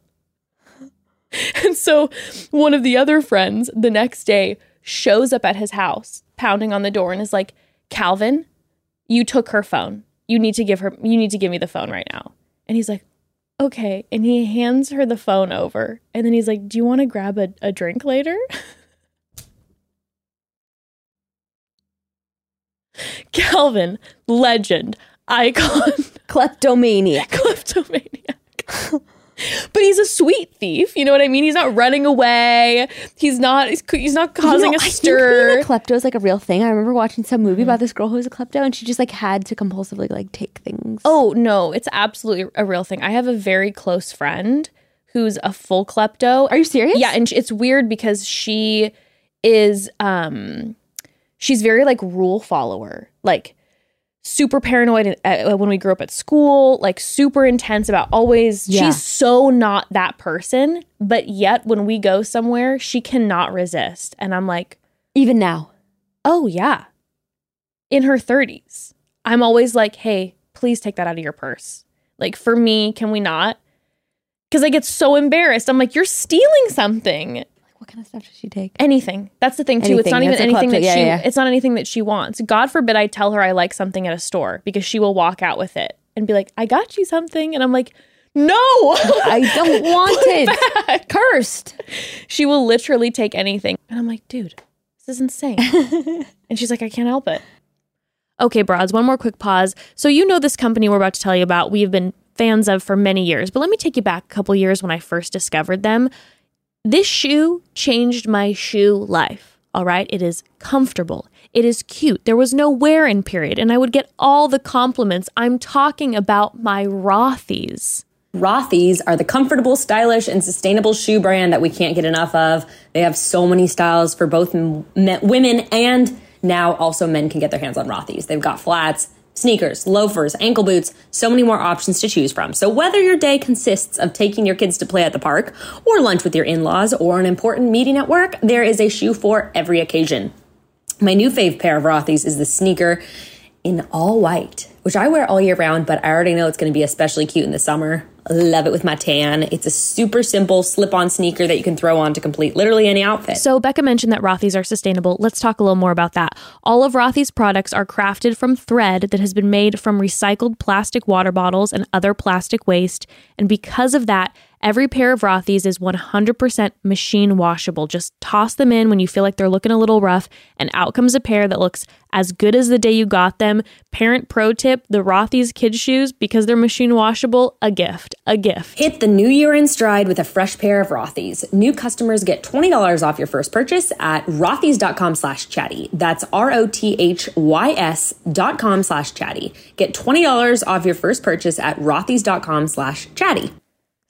And so one of the other friends the next day shows up at his house, pounding on the door, and is like, "Calvin, you took her phone. You need to give me the phone right now." And he's like, "Okay." And he hands her the phone over. And then he's like, "Do you want to grab a drink later?" Calvin, legend, icon. Kleptomaniac. But but he's a sweet thief. You know what I mean? He's not running away. He's not causing a stir. I think being a klepto is like a real thing. I remember watching some movie about this girl who was a klepto, and she just like had to compulsively like take things. Oh no, it's absolutely a real thing. I have a very close friend who's a full klepto. Are you serious? Yeah, and it's weird because she is she's very like rule follower, like super paranoid when we grew up at school, like super intense about always. Yeah. She's so not that person, but yet when we go somewhere, she cannot resist. And I'm like, even now. Oh yeah. In her 30s. I'm always like, hey, please take that out of your purse. Like for me, can we not? Because I get so embarrassed. I'm like, you're stealing something. What kind of stuff does she take? Anything. That's the thing, too. Anything. It's not even anything that it's not anything that she wants. God forbid I tell her I like something at a store, because she will walk out with it and be like, I got you something. And I'm like, no, I don't want it. Back. Cursed. She will literally take anything. And I'm like, dude, this is insane. And she's like, I can't help it. Okay, broads, one more quick pause. So you know this company we're about to tell you about, we've been fans of for many years. But let me take you back a couple years when I first discovered them. This shoe changed my shoe life, all right? It is comfortable. It is cute. There was no wear-in period, and I would get all the compliments. I'm talking about my Rothy's. Rothy's are the comfortable, stylish, and sustainable shoe brand that we can't get enough of. They have so many styles for both women and now also men can get their hands on Rothy's. They've got flats, sneakers, loafers, ankle boots, so many more options to choose from. So whether your day consists of taking your kids to play at the park or lunch with your in-laws or an important meeting at work, there is a shoe for every occasion. My new fave pair of Rothy's is the sneaker in all white, which I wear all year round, but I already know it's going to be especially cute in the summer. Love it with my tan. It's a super simple slip-on sneaker that you can throw on to complete literally any outfit. So Bekah mentioned that Rothy's are sustainable. Let's talk a little more about that. All of Rothy's products are crafted from thread that has been made from recycled plastic water bottles and other plastic waste. And because of that, every pair of Rothy's is 100% machine washable. Just toss them in when you feel like they're looking a little rough, and out comes a pair that looks as good as the day you got them. Parent pro tip, the Rothy's kids shoes, because they're machine washable, a gift. A gift. Hit the new year in stride with a fresh pair of Rothy's. New customers get $20 off your first purchase at rothys.com/chatty. That's ROTHYS.com/chatty. Get $20 off your first purchase at rothys.com/chatty.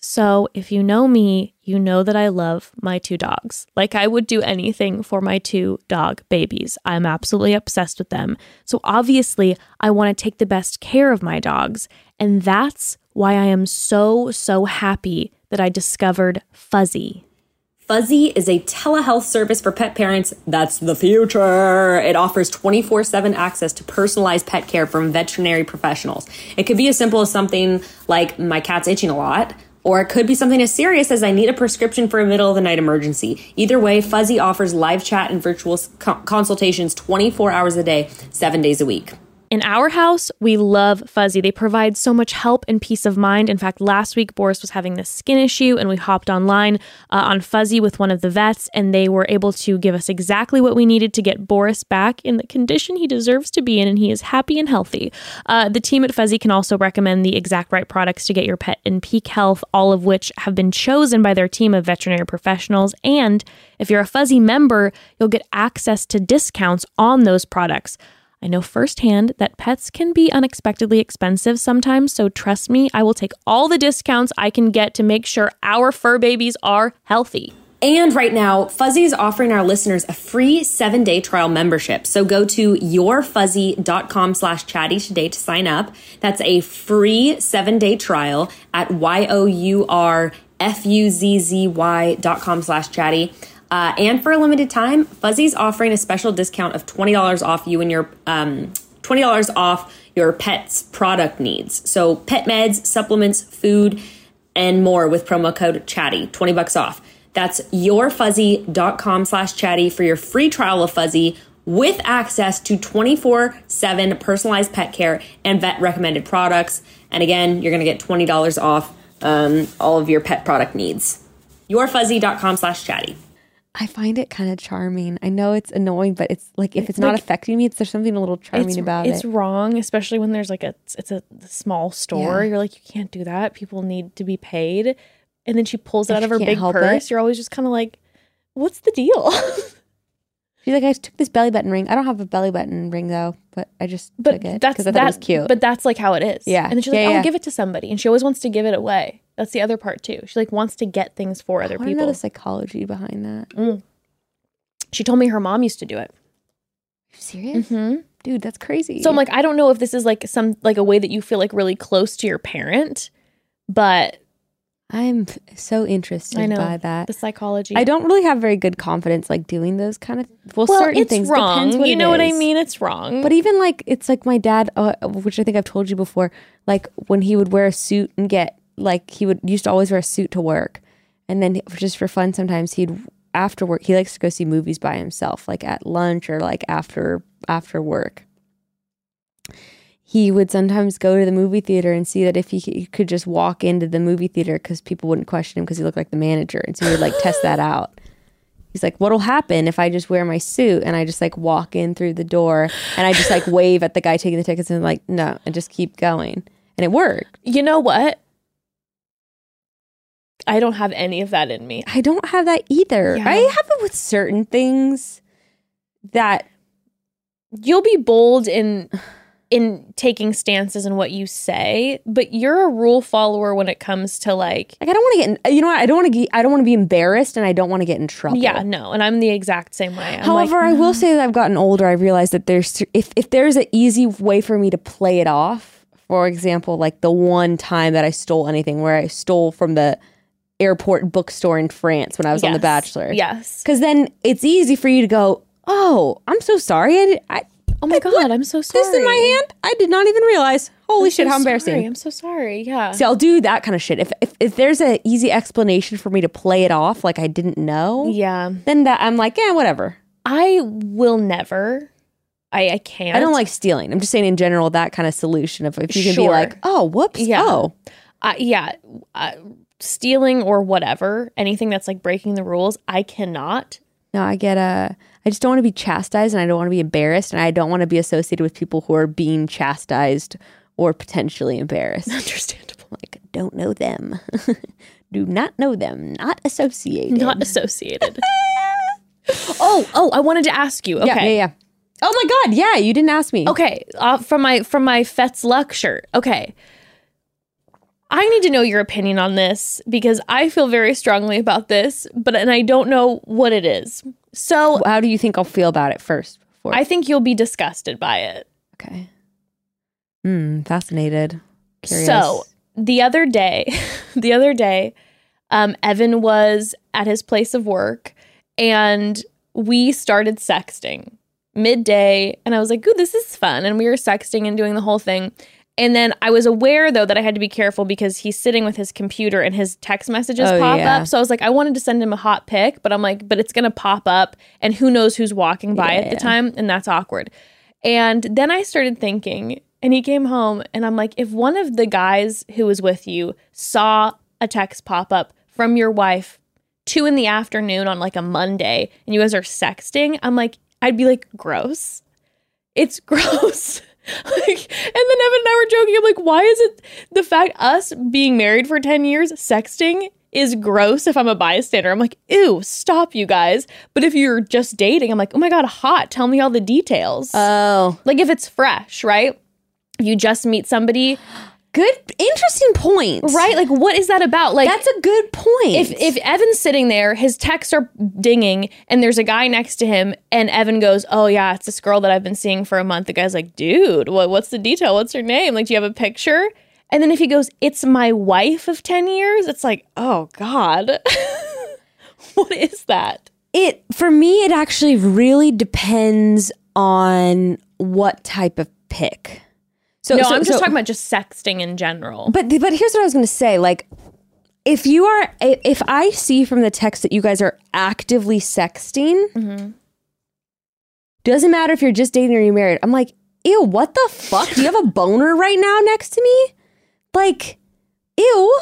So if you know me, you know that I love my two dogs. Like I would do anything for my two dog babies. I'm absolutely obsessed with them. So obviously I want to take the best care of my dogs. And that's why I am so, so happy that I discovered Fuzzy. Fuzzy is a telehealth service for pet parents. That's the future. It offers 24/7 access to personalized pet care from veterinary professionals. It could be as simple as something like my cat's itching a lot, or it could be something as serious as I need a prescription for a middle-of-the-night emergency. Either way, Fuzzy offers live chat and virtual consultations 24 hours a day, 7 days a week. In our house, we love Fuzzy. They provide so much help and peace of mind. In fact, last week, Boris was having this skin issue, and we hopped online on Fuzzy with one of the vets, and they were able to give us exactly what we needed to get Boris back in the condition he deserves to be in, and he is happy and healthy. The team at Fuzzy can also recommend the exact right products to get your pet in peak health, all of which have been chosen by their team of veterinary professionals. And if you're a Fuzzy member, you'll get access to discounts on those products. I know firsthand that pets can be unexpectedly expensive sometimes, so trust me, I will take all the discounts I can get to make sure our fur babies are healthy. And right now, Fuzzy is offering our listeners a free 7-day trial membership. So go to yourfuzzy.com/chatty today to sign up. That's a free 7-day trial at yourfuzzy.com/chatty. And for a limited time, Fuzzy's offering a special discount of $20 off your pet's product needs. So pet meds, supplements, food, and more with promo code Chatty, $20 off. That's yourfuzzy.com/chatty for your free trial of Fuzzy with access to 24/7 personalized pet care and vet recommended products. And again, you're going to get $20 off all of your pet product needs. Yourfuzzy.com/chatty. I find it kind of charming. I know it's annoying, but it's like if it's not like, affecting me, there's something a little charming about it. It's wrong, especially when there's like it's a small store. Yeah. You're like, you can't do that. People need to be paid. and then she pulls it out of her big purse, you're always just kind of like, what's the deal? She's like, I just took this belly button ring. I don't have a belly button ring though, but I just took it because I thought it was cute. But that's like how it is. Yeah. And then she's like, I'll give it to somebody. And she always wants to give it away. That's the other part too. She like wants to get things for other people. I don't know the psychology behind that. Mm. She told me her mom used to do it. Are you serious? Mm-hmm. Dude, that's crazy. So I'm like, I don't know if this is like some like a way that you feel like really close to your parent, but I'm so interested by that. The psychology. I don't really have very good confidence like doing those kind of certain things. Well, it's wrong. You know what I mean? It's wrong. But even like, it's like my dad, which I think I've told you before, like when he would wear a suit and get like, used to always wear a suit to work. And then just for fun, sometimes he'd, after work, he likes to go see movies by himself, like at lunch or like after work. He would sometimes go to the movie theater and see that if he could just walk into the movie theater because people wouldn't question him because he looked like the manager. And so he would like test that out. He's like, what'll happen if I just wear my suit and I just like walk in through the door and I just like wave at the guy taking the tickets and like, no, and just keep going. And it worked. You know what? I don't have any of that in me. I don't have that either. Yeah. I have it with certain things that... You'll be bold in taking stances and what you say, but you're a rule follower when it comes to like I don't want to get in, you know what? I don't want to be embarrassed and I don't want to get in trouble. Yeah, no. And I'm the exact same way. However, I will say that I've gotten older. I realized that there's if there's an easy way for me to play it off. For example, like the one time that I stole anything, where I stole from the airport bookstore in France when I was on The Bachelor. Yes. Because then it's easy for you to go, oh, I'm so sorry. Oh my God, I'm so sorry. This in my hand? I did not even realize. Holy shit, how embarrassing. I'm so sorry, yeah. So I'll do that kind of shit. If there's an easy explanation for me to play it off like I didn't know, yeah, then that I'm like, yeah, whatever. I will never. I can't. I don't like stealing. I'm just saying in general, that kind of solution of if you can be like, oh, whoops, yeah. Oh. Stealing or whatever, anything that's like breaking the rules, I cannot. No, I just don't want to be chastised and I don't want to be embarrassed and I don't want to be associated with people who are being chastised or potentially embarrassed. Understandable. Like, don't know them. Do not know them. Not associated. Not associated. Oh, I wanted to ask you. Okay. Yeah. Oh my God. Yeah, you didn't ask me. Okay. From my Fetz Luck shirt. Okay. I need to know your opinion on this because I feel very strongly about this, and I don't know what it is. So how do you think I'll feel about it first? I think you'll be disgusted by it. Okay. Fascinated. Curious. So the other day, Evan was at his place of work and we started sexting midday. And I was like, ooh, this is fun. And we were sexting and doing the whole thing. And then I was aware, though, that I had to be careful because he's sitting with his computer and his text messages pop up. So I was like, I wanted to send him a hot pic, but I'm like, but it's going to pop up and who knows who's walking by at the time. And that's awkward. And then I started thinking and he came home and I'm like, if one of the guys who was with you saw a text pop up from your wife 2 PM on like a Monday and you guys are sexting, I'm like, I'd be like, gross. It's gross. Like, and then Evan and I were joking. I'm like, why is it the fact us being married for 10 years, sexting is gross if I'm a bystander? I'm like, ew, stop you guys. But if you're just dating, I'm like, oh my God, hot. Tell me all the details. Oh. Like if it's fresh, right? You just meet somebody. Good, interesting point. Right? Like, what is that about? Like, that's a good point. If Evan's sitting there, his texts are dinging, and there's a guy next to him, and Evan goes, oh, yeah, it's this girl that I've been seeing for a month. The guy's like, dude, what's the detail? What's her name? Like, do you have a picture? And then if he goes, it's my wife of 10 years, it's like, oh, God. What is that? For me, it actually really depends on what type of pick. So I'm talking about just sexting in general. But here's what I was going to say. Like, if I see from the text that you guys are actively sexting, doesn't matter if you're just dating or you're married. I'm like, ew, what the fuck? Do you have a boner right now next to me? Like, ew.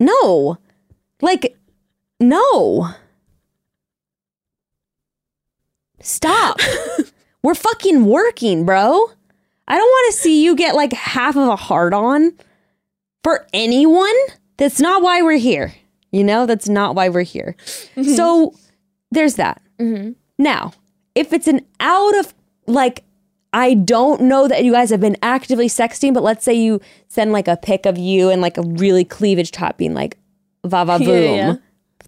No. Like, no. Stop. We're fucking working, bro. I don't want to see you get like half of a hard on for anyone. That's not why we're here. You know, that's not why we're here. Mm-hmm. So there's that. Mm-hmm. Now, if it's an out of, like, I don't know that you guys have been actively sexting, but let's say you send like a pic of you and like a really cleavage top being like, va va boom. Yeah, yeah.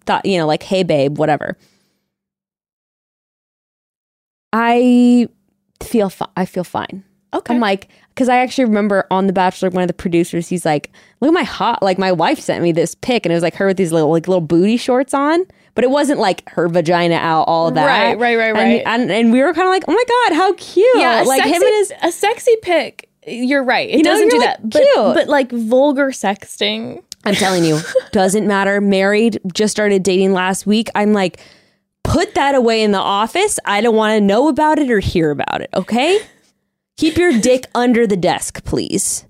Thought, you know, like, hey babe, whatever. I feel fine. Okay. I'm like, because I actually remember on The Bachelor, one of the producers, he's like, look at my hot, like, my wife sent me this pic, and it was like her with these little booty shorts on, but it wasn't like her vagina out, all that. Right. And we were kind of like, oh my God, how cute. Yeah, like sexy, him and his, a sexy pic. You're right. It doesn't do that. Like, but like vulgar sexting. I'm telling you, doesn't matter. Married, just started dating last week. I'm like, put that away in the office. I don't want to know about it or hear about it. Okay. Keep your dick under the desk, please.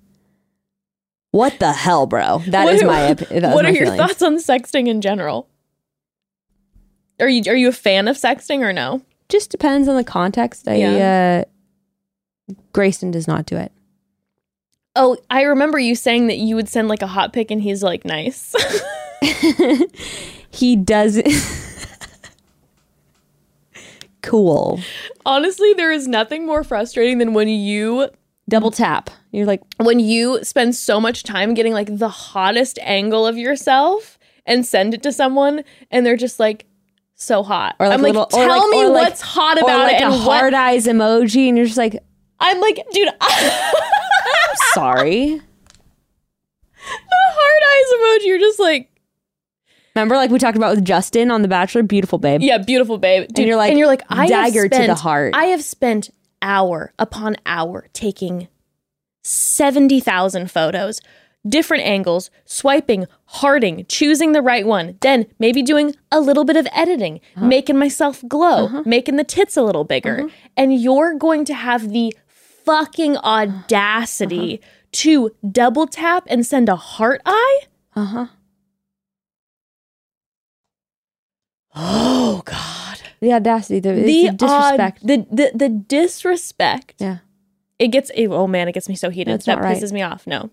What the hell, bro? What are your thoughts on sexting in general? Are you a fan of sexting or no? Just depends on the context. Grayson does not do it. Oh, I remember you saying that you would send like a hot pic and he's like, nice. He doesn't. Cool. Honestly, there is nothing more frustrating than when you double tap. You're like, when you spend so much time getting like the hottest angle of yourself and send it to someone and they're just like, so hot. Or like, I'm like, tell me what's hot about it. Or like a hard eyes emoji, and you're just like, I'm like, dude, I'm sorry. The hard eyes emoji, you're just like, remember, like we talked about with Justin on The Bachelor, beautiful babe. Yeah, beautiful babe. Dude, and you're like, dagger to the heart. I have spent hour upon hour taking 70,000 photos, different angles, swiping, hearting, choosing the right one, then maybe doing a little bit of editing, making myself glow, making the tits a little bigger. And you're going to have the fucking audacity to double tap and send a heart eye? Oh God! The audacity, the disrespect, the disrespect. Yeah, it gets me so heated. That's that pisses me off. No.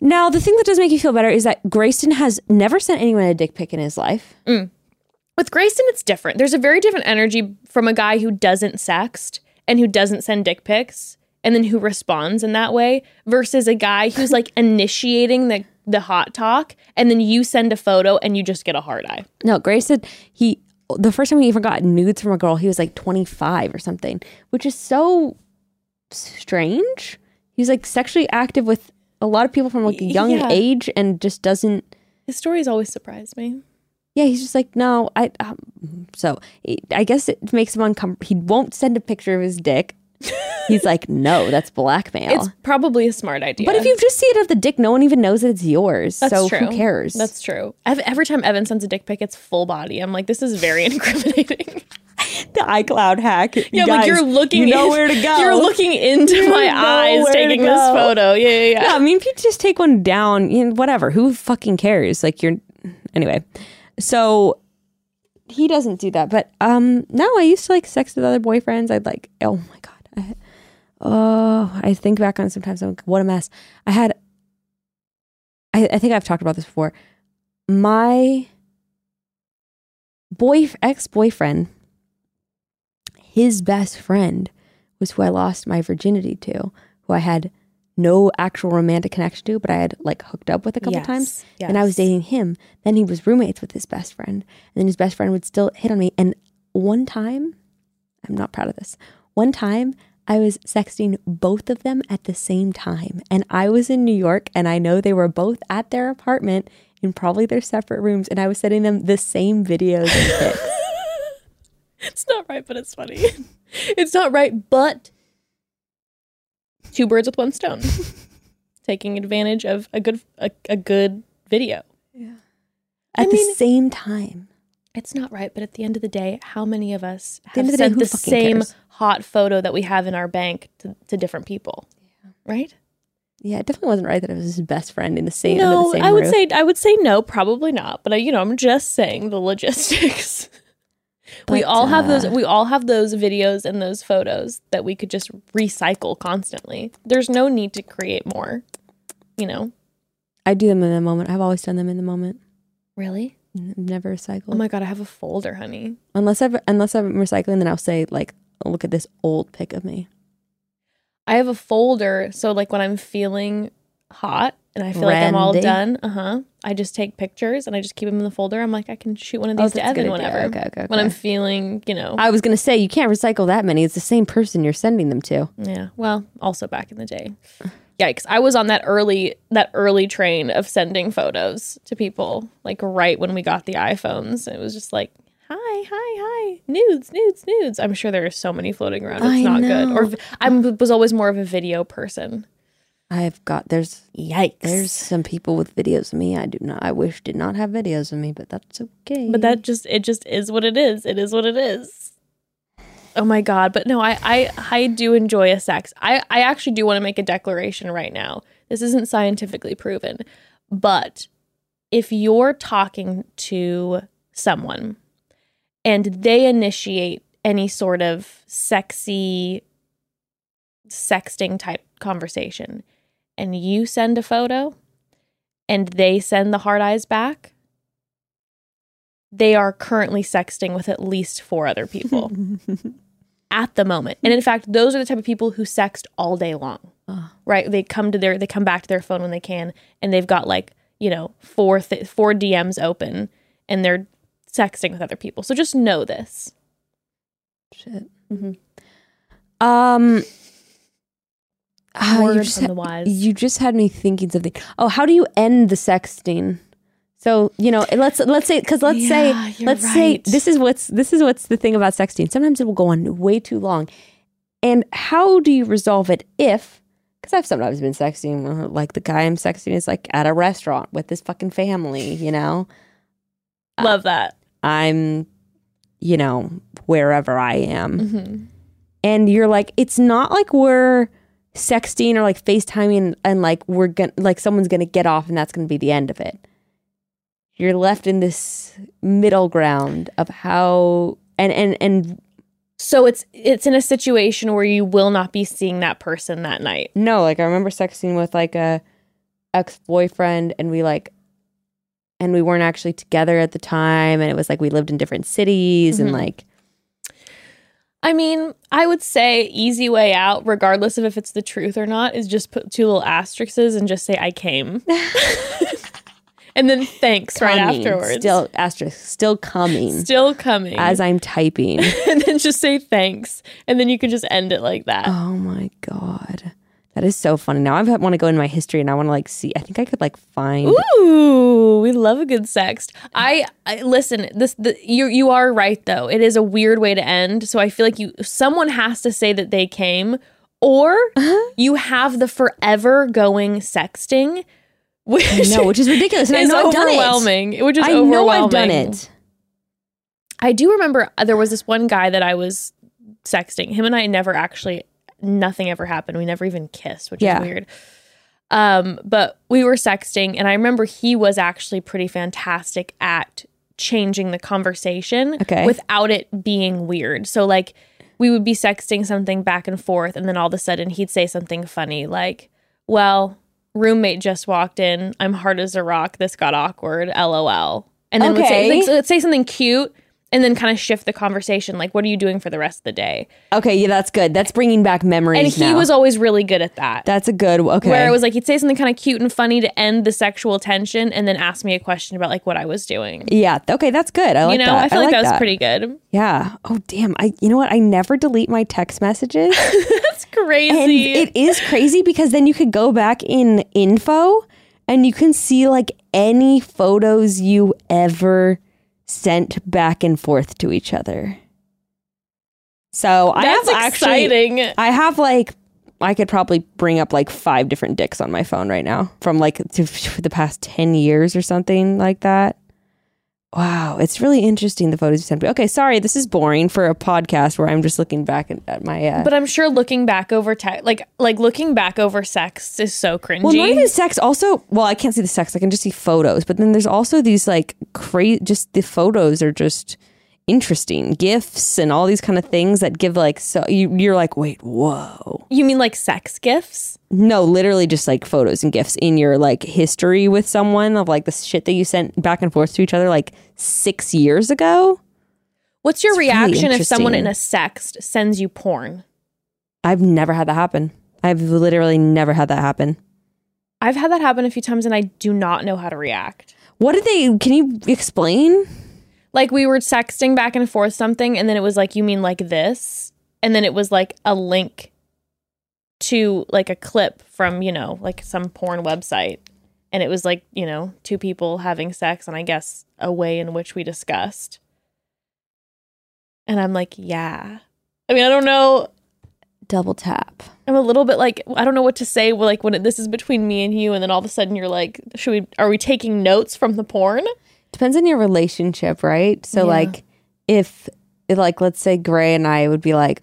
Now the thing that does make you feel better is that Grayson has never sent anyone a dick pic in his life. With Grayson, it's different. There's a very different energy from a guy who doesn't sext and who doesn't send dick pics, and then who responds in that way versus a guy who's like initiating the hot talk, and then you send a photo and you just get a hard eye. No, Grace said the first time he even got nudes from a girl, he was like 25 or something, which is so strange. He's like sexually active with a lot of people from like a young age, and just doesn't. His stories always surprise me. Yeah, he's just like, no, I guess it makes him uncomfortable. He won't send a picture of his dick. He's like, no, that's blackmail. It's probably a smart idea. But if you just see it of the dick, no one even knows that it's yours. That's so true. Who cares? That's true. Every time Evan sends a dick pic, it's full body. I'm like, this is very incriminating. The iCloud hack. Yeah, guys, like you're looking. You know where to go. You're looking into my eyes taking this photo. Yeah. I mean, if you just take one down, you know, whatever. Who fucking cares? Like you're. Anyway, so. He doesn't do that, but no, I used to like sex with other boyfriends. I'd like, oh my God. I think back on sometimes, I'm like, what a mess. I think I've talked about this before. My ex-boyfriend, his best friend was who I lost my virginity to, who I had no actual romantic connection to, but I had like hooked up with a couple times. Yes. And I was dating him. Then he was roommates with his best friend. And then his best friend would still hit on me. And one time, I'm not proud of this. One time I was sexting both of them at the same time. And I was in New York, and I know they were both at their apartment in probably their separate rooms. And I was sending them the same videos and pics. It's not right, but it's funny. It's not right, but two birds with one stone. Taking advantage of a good video. Yeah. At the same time. It's not right, but at the end of the day, how many of us have sent the same hot photo that we have in our bank to different people? Yeah. Right? Yeah, it definitely wasn't right that it was his best friend in the same room. No, I would say no, probably not. But I'm just saying the logistics. But, we all have those. We all have those videos and those photos that we could just recycle constantly. There's no need to create more. I do them in the moment. I've always done them in the moment. Really? never recycled. Oh my God, I have a folder, honey. Unless I'm recycling, then I'll say, like, look at this old pic of me. I have a folder, so like when I'm feeling hot and I feel like I'm all done, I just take pictures and I just keep them in the folder. I'm like, I can shoot one of these to Evan whenever. Okay. When I'm feeling, you know. I was going to say, you can't recycle that many. It's the same person you're sending them to. Yeah. Well, also back in the day. Yikes. I was on that early train of sending photos to people, like right when we got the iPhones. It was just like, hi, nudes. I'm sure there are so many floating around. It's not good. Or I was always more of a video person. There's some people with videos of me. I wish did not have videos of me, but that's okay. But it just is what it is. It is what it is. Oh my God. But no, I do enjoy a sex. I actually do want to make a declaration right now. This isn't scientifically proven, but if you're talking to someone and they initiate any sort of sexy sexting type conversation, and you send a photo and they send the hard eyes back, they are currently sexting with at least 4 other people at the moment. And in fact, those are the type of people who sext all day long, right? They come back to their phone when they can, and they've got, like, you know, 4 DMs open, and they're sexting with other people. So just know this. Shit. Mm-hmm. You just had me thinking something. Oh, how do you end the sexting? So, you know, let's say this is what's the thing about sexting. Sometimes it will go on way too long, and how do you resolve it? Because I've sometimes been sexting, like the guy I'm sexting is like at a restaurant with his fucking family, you know. Love that. I'm, you know, wherever I am, and you're like, it's not like we're sexting or like FaceTiming and like we're gonna, like, someone's gonna get off and that's gonna be the end of it. You're left in this middle ground of how and so it's in a situation where you will not be seeing that person that night. No, like I remember sexting with like a ex-boyfriend, and we weren't actually together at the time, and it was like we lived in different cities, and like, I mean, I would say easy way out, regardless of if it's the truth or not, is just put 2 little asterisks and just say, I came. And then thanks coming, right afterwards. Still asterisk, still coming. Still coming. As I'm typing. And then just say thanks. And then you can just end it like that. Oh my God. That is so funny. Now I want to go in my history and I want to like see. I think I could like find. Ooh, we love a good sext. I listen. You are right though. It is a weird way to end. So I feel like someone has to say that they came, or you have the forever going sexting, which is ridiculous. And I know I've done it. Which is overwhelming. I know I've done it. I do remember there was this one guy that I was sexting. Him and I never actually. Nothing ever happened. We never even kissed, which is weird. But we were sexting, and I remember he was actually pretty fantastic at changing the conversation without it being weird. So like we would be sexting something back and forth, and then all of a sudden he'd say something funny like, well, roommate just walked in. I'm hard as a rock. This got awkward. LOL. And then let's say something cute. And then kind of shift the conversation. Like, what are you doing for the rest of the day? Okay, yeah, that's good. That's bringing back memories. And he was always really good at that. That's a good, where it was like, he'd say something kind of cute and funny to end the sexual tension and then ask me a question about like what I was doing. Yeah, okay, that's good. I like that. You know, I feel like that was pretty good. Yeah. Oh, damn. You know what? I never delete my text messages. That's crazy. And it is crazy because then you could go back in info and you can see like any photos you ever sent back and forth to each other. So that's exciting. I could probably bring up like 5 different dicks on my phone right now from like the past 10 years or something like that. Wow, it's really interesting, the photos you sent me. Okay, sorry, this is boring for a podcast where I'm just looking back at my. But I'm sure looking back over looking back over sex is so cringy. Well, not even sex. Also, well, I can't see the sex. I can just see photos. But then there's also these like crazy. Just the photos are just interesting gifts and all these kind of things that give like, so you're like, wait, whoa. You mean like sex gifts? No, literally just like photos and gifts in your like history with someone of like the shit that you sent back and forth to each other like 6 years ago. What's your reaction if someone in a sext sends you porn? I've never had that happen. I've literally never had that happen. I've had that happen a few times and I do not know how to react. Can you explain? Like we were sexting back and forth something and then it was like, you mean like this? And then it was like a link to like a clip from, you know, like some porn website. And it was like, you know, two people having sex and I guess a way in which we discussed. And I'm like, yeah. I mean, I don't know. Double tap. I'm a little bit like, I don't know what to say. Well, like when this is between me and you. And then all of a sudden you're like, are we taking notes from the porn? Depends on your relationship, right? So yeah. Like if like, let's say Gray and I would be like,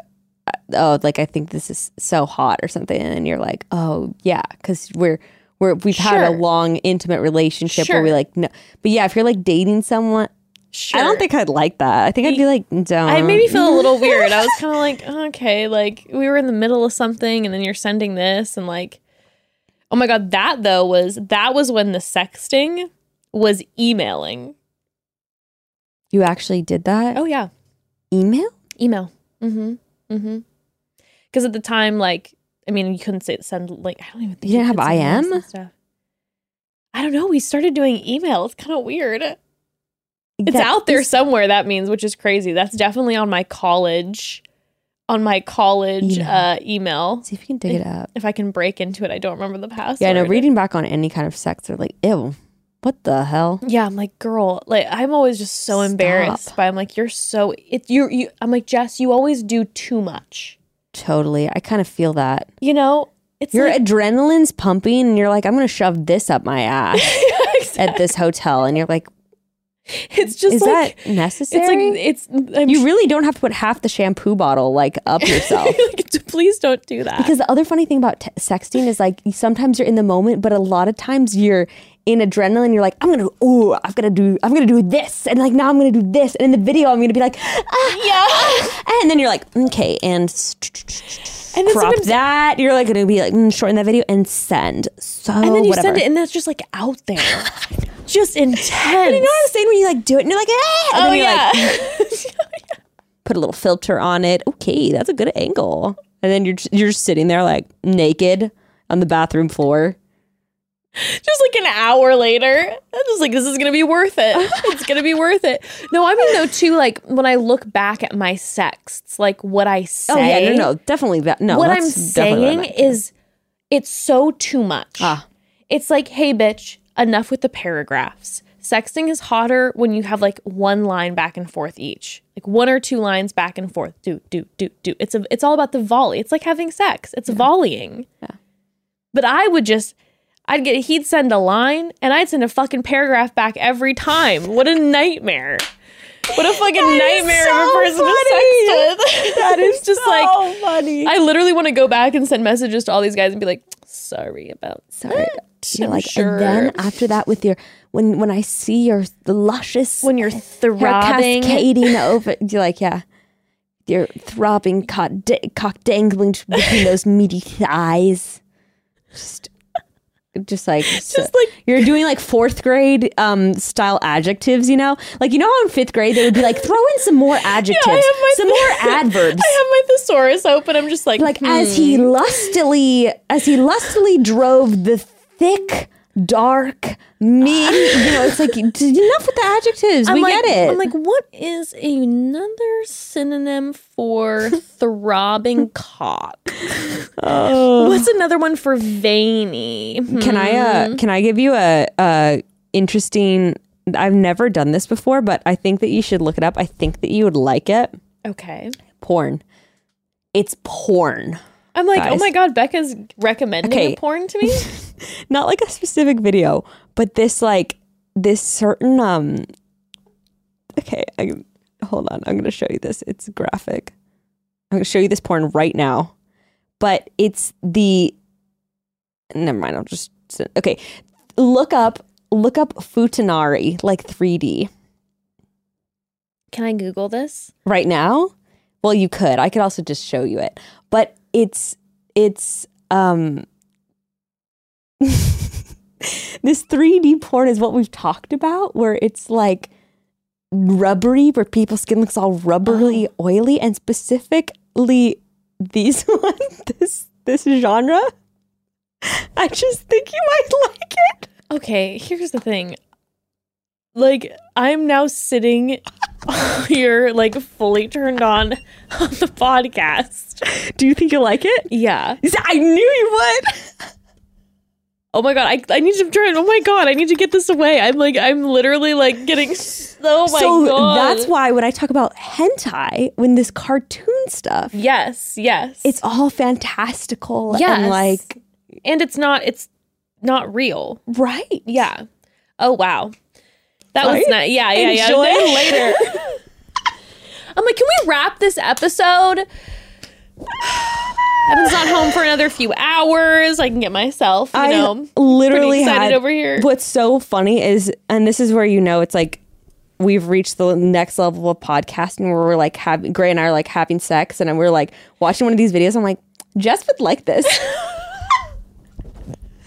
oh, like, I think this is so hot or something. And you're like, oh yeah. Cause we've sure. had a long intimate relationship sure. where we like, no, but yeah, if you're like dating someone, sure. I don't think I'd like that. I think I'd be like, don't. I maybe feel a little weird. I was kind of like, okay, like we were in the middle of something and then you're sending this and like, oh my God, that was when the sexting was emailing. You actually did that? Oh yeah. Email. Mm-hmm. Mm-hmm. Because at the time, like, I mean, you couldn't send like, I don't even think you didn't have IM stuff. I don't know. We started doing email. It's kind of weird. It's out there somewhere, that means, which is crazy. That's definitely on my college, email. See if you can dig it up. If I can break into it, I don't remember the password. Yeah, I know, reading back on any kind of sex, they're like, ew, what the hell? Yeah, I'm like, girl, like, I'm always just so embarrassed by, I'm like, you're so, I'm like, Jess, you always do too much. Totally. I kind of feel that. You know, it's your like, adrenaline's pumping and you're like, I'm going to shove this up my ass exactly. at this hotel. And you're like, it's just is like, that necessary? It's like it's you really don't have to put half the shampoo bottle like up yourself. Like, please don't do that. Because the other funny thing about sexting is like sometimes you're in the moment, but a lot of times you're in adrenaline. You're like, I'm gonna do this, and like now I'm gonna do this, and in the video I'm gonna be like, yeah, and then you're like, okay, and crop that. You're like gonna be like shorten that video and send. So and then you whatever. Send it, and that's just like out there. Just intense. And you know what I'm saying? When you like do it and you're like, ah! And oh, then you're yeah. like, put a little filter on it. Okay, that's a good angle. And then you're sitting there like naked on the bathroom floor. Just like an hour later. I'm just like, this is going to be worth it. It's going to be worth it. No, I mean, though, too, like when I look back at my sexts, like what I say. Oh, yeah, no, definitely that. No, what I'm saying what is it's so too much. It's like, hey, bitch. Enough with the paragraphs. Sexting is hotter when you have like one line back and forth each. Like one or two lines back and forth. Do. It's all about the volley. It's like having sex. It's volleying. Yeah. But he'd send a line and I'd send a fucking paragraph back every time. What a nightmare. What a fucking nightmare so of a person funny. To sex with. That is just so like funny. I literally want to go back and send messages to all these guys and be like, sorry about that. You're like, sure. And then after that with your when I see your luscious when you're throbbing cascading over, you're like, yeah. Your throbbing cock dangling between those meaty thighs. Just like you're doing like fourth grade style adjectives, you know? Like, you know how in fifth grade they would be like, throw in some more adjectives, more adverbs. I have my thesaurus open. I'm just like as he lustily drove the thick, dark, mean, you know, it's like, enough with the adjectives. Get it. I'm like, what is another synonym for throbbing cock? Oh. What's another one for veiny? Can I give you a interesting, I've never done this before, but I think that you should look it up. I think that you would like it. Okay. Porn. It's porn. I'm like, guys. Oh my God, Becca's recommending a porn to me? Not like a specific video, but this certain, hold on. I'm going to show you this. It's graphic. I'm going to show you this porn right now, but never mind. I'll just, okay. Look up Futanari, like 3D. Can I Google this? Right now? Well, you could. I could also just show you it. But it's this 3D porn is what we've talked about, where it's like rubbery, where people's skin looks all rubbery, oily, and specifically these ones, this genre. I just think you might like it. Okay, here's the thing. Like, I'm now sitting here, like, fully turned on the podcast. Do you think you'll like it? Yeah. I knew you would. Oh my god, I need to turn. Oh my god, I need to get this away. I'm literally like getting. Oh my god. That's why when I talk about hentai, when this cartoon stuff. Yes. It's all fantastical. Yes. And it's not real. Right. Yeah. Oh wow. That was nice. Yeah. Enjoy later. I'm like, can we wrap this episode? Evan's not home for another few hours. I can get myself, literally excited over here. What's so funny is, and this is where it's like we've reached the next level of podcasting where we're like Gray and I are like having sex, and we're like watching one of these videos. I'm like, Jess would like this.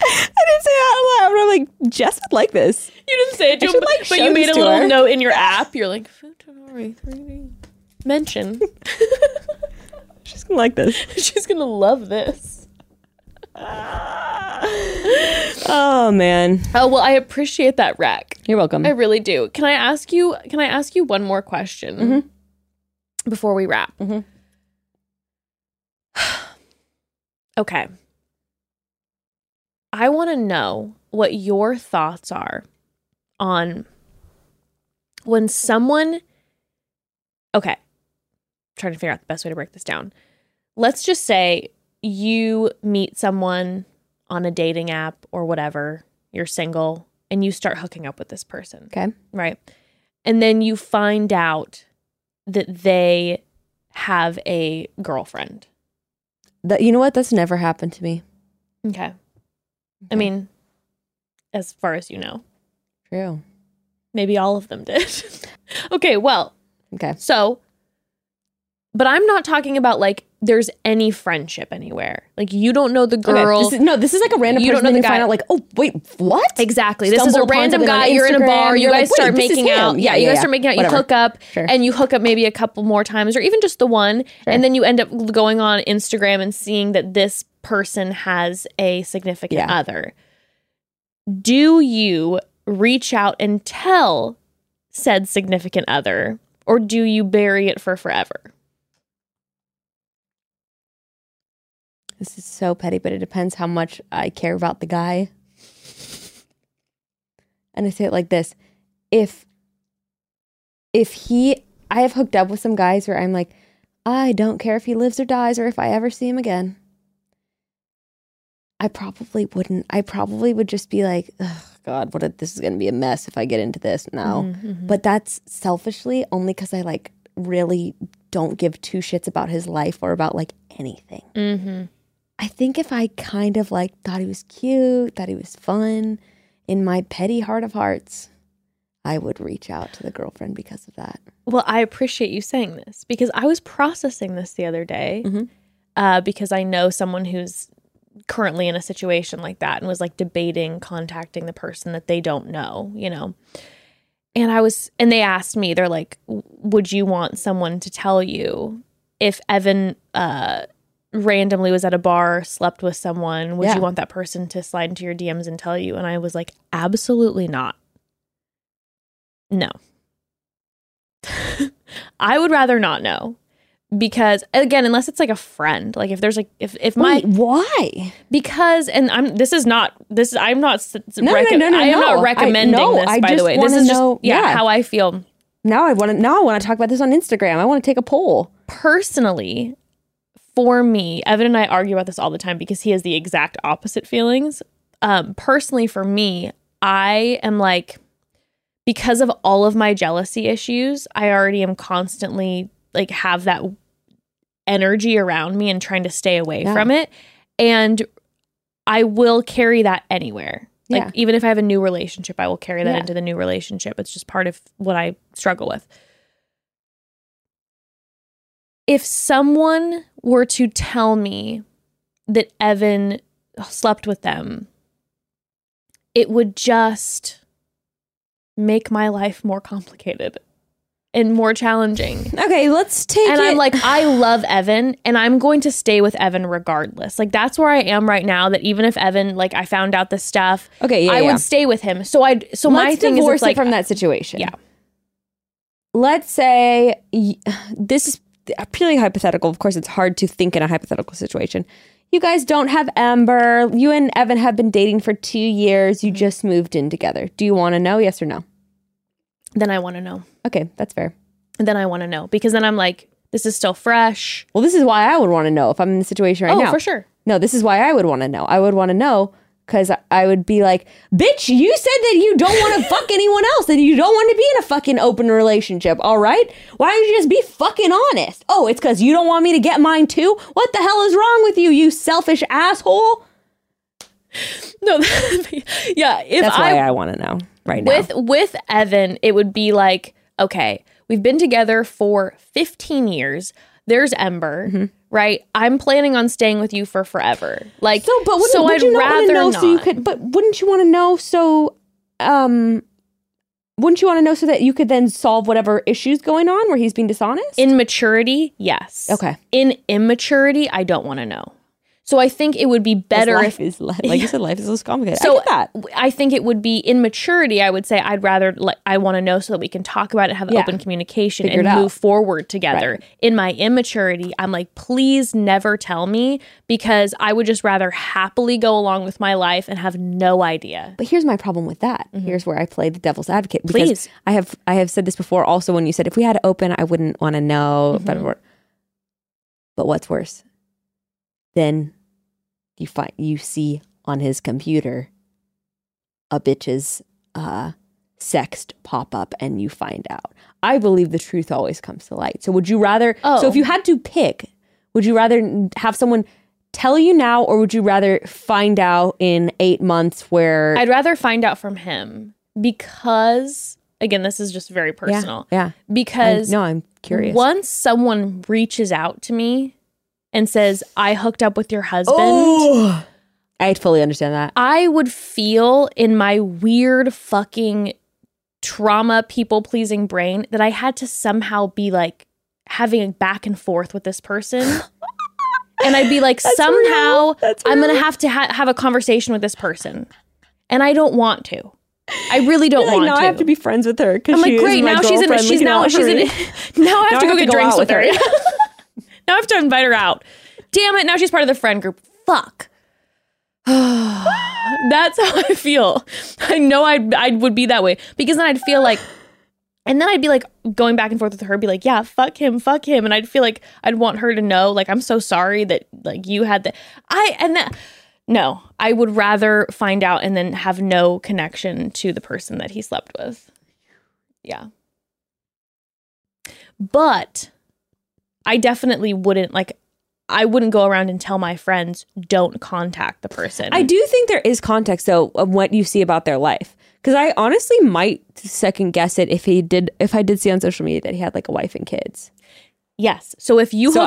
I didn't say it out loud. I'm like, Jess would like this. You didn't say it to him, but you made a little note in your app. You're like, mention. She's gonna like this. She's gonna love this. Oh man. Oh well, I appreciate that rec. You're welcome. I really do. Can I ask you one more question before we wrap? Okay. I want to know what your thoughts are on when someone. Okay. Trying to figure out the best way to break this down. Let's just say you meet someone on a dating app or whatever, you're single, and you start hooking up with this person. Okay. Right. And then you find out that they have a girlfriend. You know what? That's never happened to me. Okay. I mean, as far as you know. True. Maybe all of them did. Okay, well. Okay. So... But I'm not talking about, like, there's any friendship anywhere. Like, you don't know the girl. Okay. This is like a random person. You don't know the guy. Find out, like, oh, wait, what? Exactly. This is a random guy. You're in a bar. You guys start making out. Yeah, you guys start making out. You hook up. Sure. And you hook up maybe a couple more times or even just the one. Sure. And then you end up going on Instagram and seeing that this person has a significant other. Do you reach out and tell said significant other, or do you bury it for forever? This is so petty, but it depends how much I care about the guy. And I say it like this. I have hooked up with some guys where I'm like, I don't care if he lives or dies or if I ever see him again. I probably wouldn't. I probably would just be like, oh, God, this is going to be a mess if I get into this. No. Mm-hmm. But that's selfishly only because I like really don't give two shits about his life or about like anything. Mm-hmm. I think if I kind of like thought he was cute, thought he was fun, in my petty heart of hearts, I would reach out to the girlfriend because of that. Well, I appreciate you saying this because I was processing this the other day because I know someone who's currently in a situation like that and was like debating contacting the person that they don't know, And they asked me, they're like, would you want someone to tell you if Evan randomly was at a bar, slept with someone, would you want that person to slide into your DMs and tell you? And I was like, absolutely not. No. I would rather not know. Because, again, unless it's like a friend, like if there's like, if my... Wait, why? Because, and I'm not recommending this, by the way. This is just, how I feel. Now I want to talk about this on Instagram. I want to take a poll. Personally, for me, Evan and I argue about this all the time because he has the exact opposite feelings. Personally, for me, I am like, because of all of my jealousy issues, I already am constantly... like have that energy around me and trying to stay away from it. And I will carry that anywhere. Like even if I have a new relationship, I will carry that into the new relationship. It's just part of what I struggle with. if someone were to tell me that Evan slept with them, it would just make my life more complicated and more challenging. Okay, let's take and it. And I'm like, I love Evan, and I'm going to stay with Evan regardless. Like, that's where I am right now, that even if Evan, like, I found out this stuff, okay, yeah, I would stay with him. So my thing is, like, from that situation. Yeah. Let's say, this is purely hypothetical. Of course, it's hard to think in a hypothetical situation. You guys don't have Ember. You and Evan have been dating for 2 years. You just moved in together. Do you want to know? Yes or no? Then I want to know. Okay, that's fair. And then I want to know, because then I'm like, this is still fresh. Well, this is why I would want to know if I'm in the situation right now. Oh, for sure. No, this is why I would want to know. I would want to know because I would be like, bitch, you said that you don't want to fuck anyone else, that you don't want to be in a fucking open relationship, all right? Why don't you just be fucking honest? Oh, it's because you don't want me to get mine too? What the hell is wrong with you, you selfish asshole? No, yeah. That's why I want to know right now. With Evan, it would be like, okay, we've been together for 15 years. There's Ember, mm-hmm. right? I'm planning on staying with you for forever. Like, so, but wouldn't, so would I'd you not rather know not. So you could, but wouldn't you want to know? So, wouldn't you want to know so that you could then solve whatever issues going on where he's being dishonest? In maturity, yes. Okay. In immaturity, I don't want to know. So I think it would be better you said, life is less complicated. So I get that. I think it would be in maturity, I would say I'd rather, I want to know so that we can talk about it, have open communication, and move forward together. Right. In my immaturity, I'm like, please never tell me, because I would just rather happily go along with my life and have no idea. But here's my problem with that. Mm-hmm. Here's where I play the devil's advocate. Please. I have said this before also when you said, if we had open, I wouldn't want to know. Mm-hmm. But what's worse? Then you see on his computer a bitch's sext pop up, and you find out. I believe the truth always comes to light. So would you rather? Oh. So if you had to pick, would you rather have someone tell you now, or would you rather find out in 8 months? Where I'd rather find out from him, because again, this is just very personal. Yeah. Because I'm curious. Once someone reaches out to me and says, I hooked up with your husband. Oh, I fully understand that. I would feel in my weird fucking trauma, people-pleasing brain that I had to somehow be like having a back and forth with this person. And I'd be like, I'm going to have to have a conversation with this person. And I don't want to. I really don't want to. I have to be friends with her. I'm like, great, now she's in it. Now I have to go get drinks with her. Now I have to invite her out. Damn it, now she's part of the friend group. Fuck. That's how I feel. I know I would be that way. Because then I'd feel like, and then I'd be like going back and forth with her, be like, yeah, fuck him. And I'd feel like I'd want her to know, like, I'm so sorry that, like, you had that. No, I would rather find out and then have no connection to the person that he slept with. Yeah. But I definitely wouldn't, like, I wouldn't go around and tell my friends, don't contact the person. I do think there is context, though, of what you see about their life. Because I honestly might second guess it if I did see on social media that he had, like, a wife and kids. Yes. So if you if you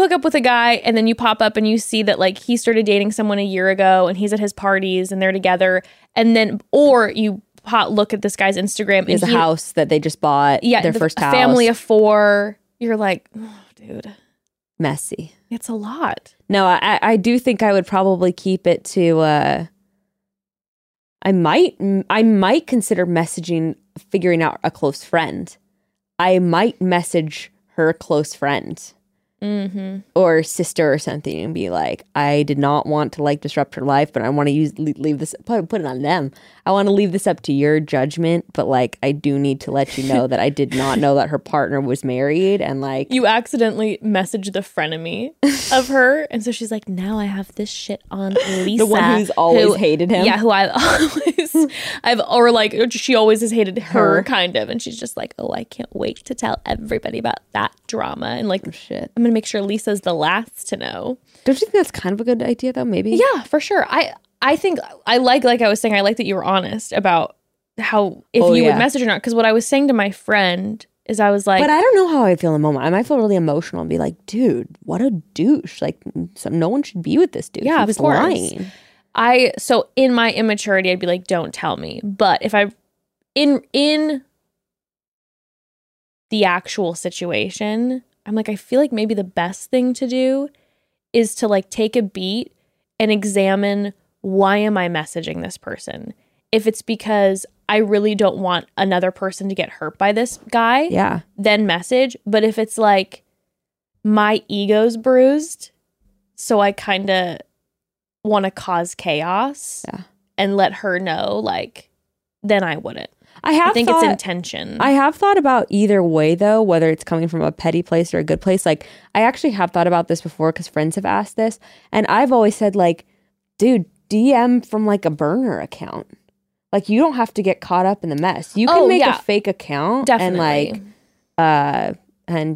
hook up with a guy and then you pop up and you see that, like, he started dating someone a year ago and he's at his parties and they're together, and then, or you look at this guy's Instagram. It's a house that they just bought, their first house. Family of four. You're like, oh, dude. Messy. It's a lot. No, I do think I would probably keep it to, I might consider messaging, figuring out a close friend. I might message her close friend or sister or something and be like, I did not want to, like, disrupt her life, but I want to leave this, put it on them. I want to leave this up to your judgment, but, like, I do need to let you know that I did not know that her partner was married, and, like, you accidentally messaged the frenemy of her, and so she's like, now I have this shit on Lisa, the one who's always hated him. Yeah, who she always has hated her, kind of, and she's just like, oh, I can't wait to tell everybody about that drama, and, like, shit, I'm gonna make sure Lisa's the last to know. Don't you think that's kind of a good idea, though? Maybe. Yeah, for sure. I think I like I was saying, I like that you were honest about how, if you would message or not. Because what I was saying to my friend is I was like, but I don't know how I feel in the moment. I might feel really emotional and be like, dude, what a douche. Like, no one should be with this dude. Yeah, he was lying. So in my immaturity, I'd be like, don't tell me. But if I, in the actual situation, I'm like, I feel like maybe the best thing to do is to like take a beat and examine, why am I messaging this person? If it's because I really don't want another person to get hurt by this guy, yeah, then message. But if it's like, my ego's bruised, so I kind of want to cause chaos, yeah, and let her know, like, then I wouldn't. I think it's intention. I have thought about either way, though, whether it's coming from a petty place or a good place. Like, I actually have thought about this before because friends have asked this. And I've always said, like, dude, DM from, like, a burner account. Like, you don't have to get caught up in the mess. You can make a fake account and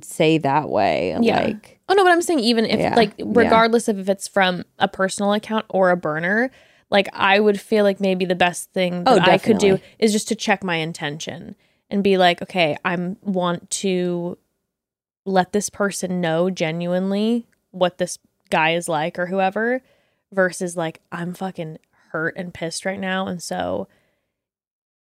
say that way. Yeah. Like, oh, no, but I'm saying even if, like, regardless of if it's from a personal account or a burner, like, I would feel like maybe the best thing that I could do is just to check my intention and be like, okay, I want to let this person know genuinely what this guy is like or whoever, versus, like, I'm fucking hurt and pissed right now. And so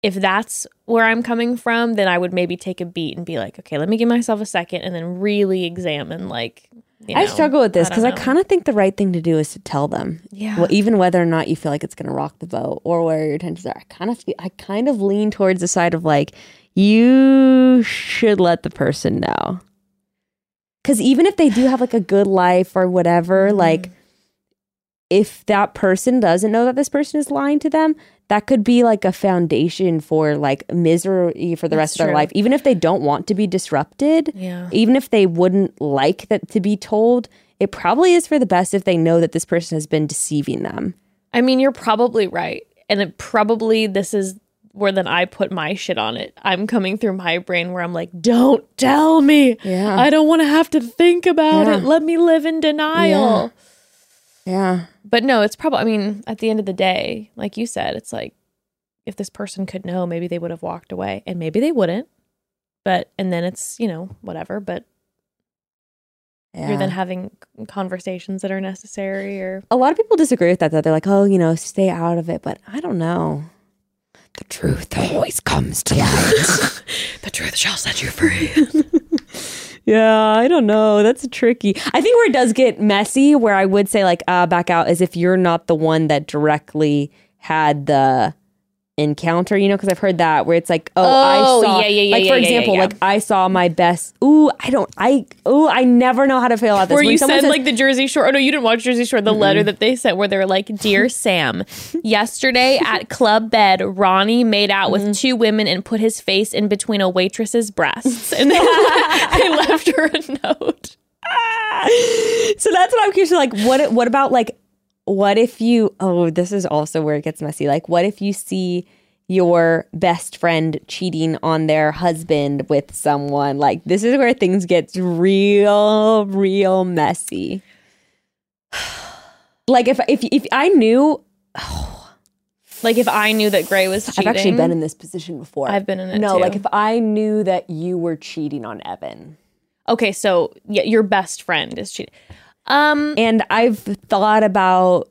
if that's where I'm coming from, then I would maybe take a beat and be like, okay, let me give myself a second and then really examine, like, you know, I struggle with this because I kind of think the right thing to do is to tell them. Yeah. Well, even whether or not you feel like it's going to rock the boat or where your intentions are, I kind of lean towards the side of like, you should let the person know. Because even if they do have like a good life or whatever, like, if that person doesn't know that this person is lying to them, that could be like a foundation for like misery for the rest of their life. Even if they don't want to be disrupted, even if they wouldn't like that to be told, it probably is for the best if they know that this person has been deceiving them. I mean, you're probably right. And it probably, this is where then I put my shit on it. I'm coming through my brain where I'm like, don't tell me. Yeah. I don't want to have to think about it. Let me live in denial. Yeah. But no, it's probably, I mean, at the end of the day, like you said, it's like, if this person could know, maybe they would have walked away, and maybe they wouldn't. But, and then it's, you know, whatever. But you're then having conversations that are necessary. Or a lot of people disagree with that, though. They're like, oh, you know, stay out of it. But I don't know. The truth always comes to light. The truth shall set you free. Yeah, I don't know. That's tricky. I think where it does get messy, where I would say like back out, is if you're not the one that directly had the encounter, you know, because I've heard that where it's like, I saw, like, for example, like, I saw my best. I never know how to feel about this. Where you said like the Jersey Shore. Oh no, you didn't watch Jersey Shore. The letter that they sent where they were like, "Dear Sam, yesterday at Club Bed, Ronnie made out with two women and put his face in between a waitress's breasts," and they left her a note. So that's what I'm curious. Like, what about like, what if you, this is also where it gets messy. Like, what if you see your best friend cheating on their husband with someone? Like, this is where things get real messy. Like, if I knew, like, if I knew that Gray was cheating. I've actually been in this position before. I've been in it too. Like, if I knew that you were cheating on Evan. Okay, so yeah, your best friend is cheating. And I've thought about,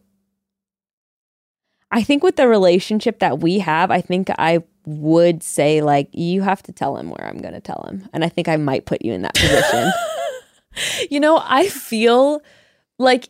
I think with the relationship that we have, I think I would say, like, you have to tell him where I'm going to tell him. And I think I might put you in that position. You know, I feel like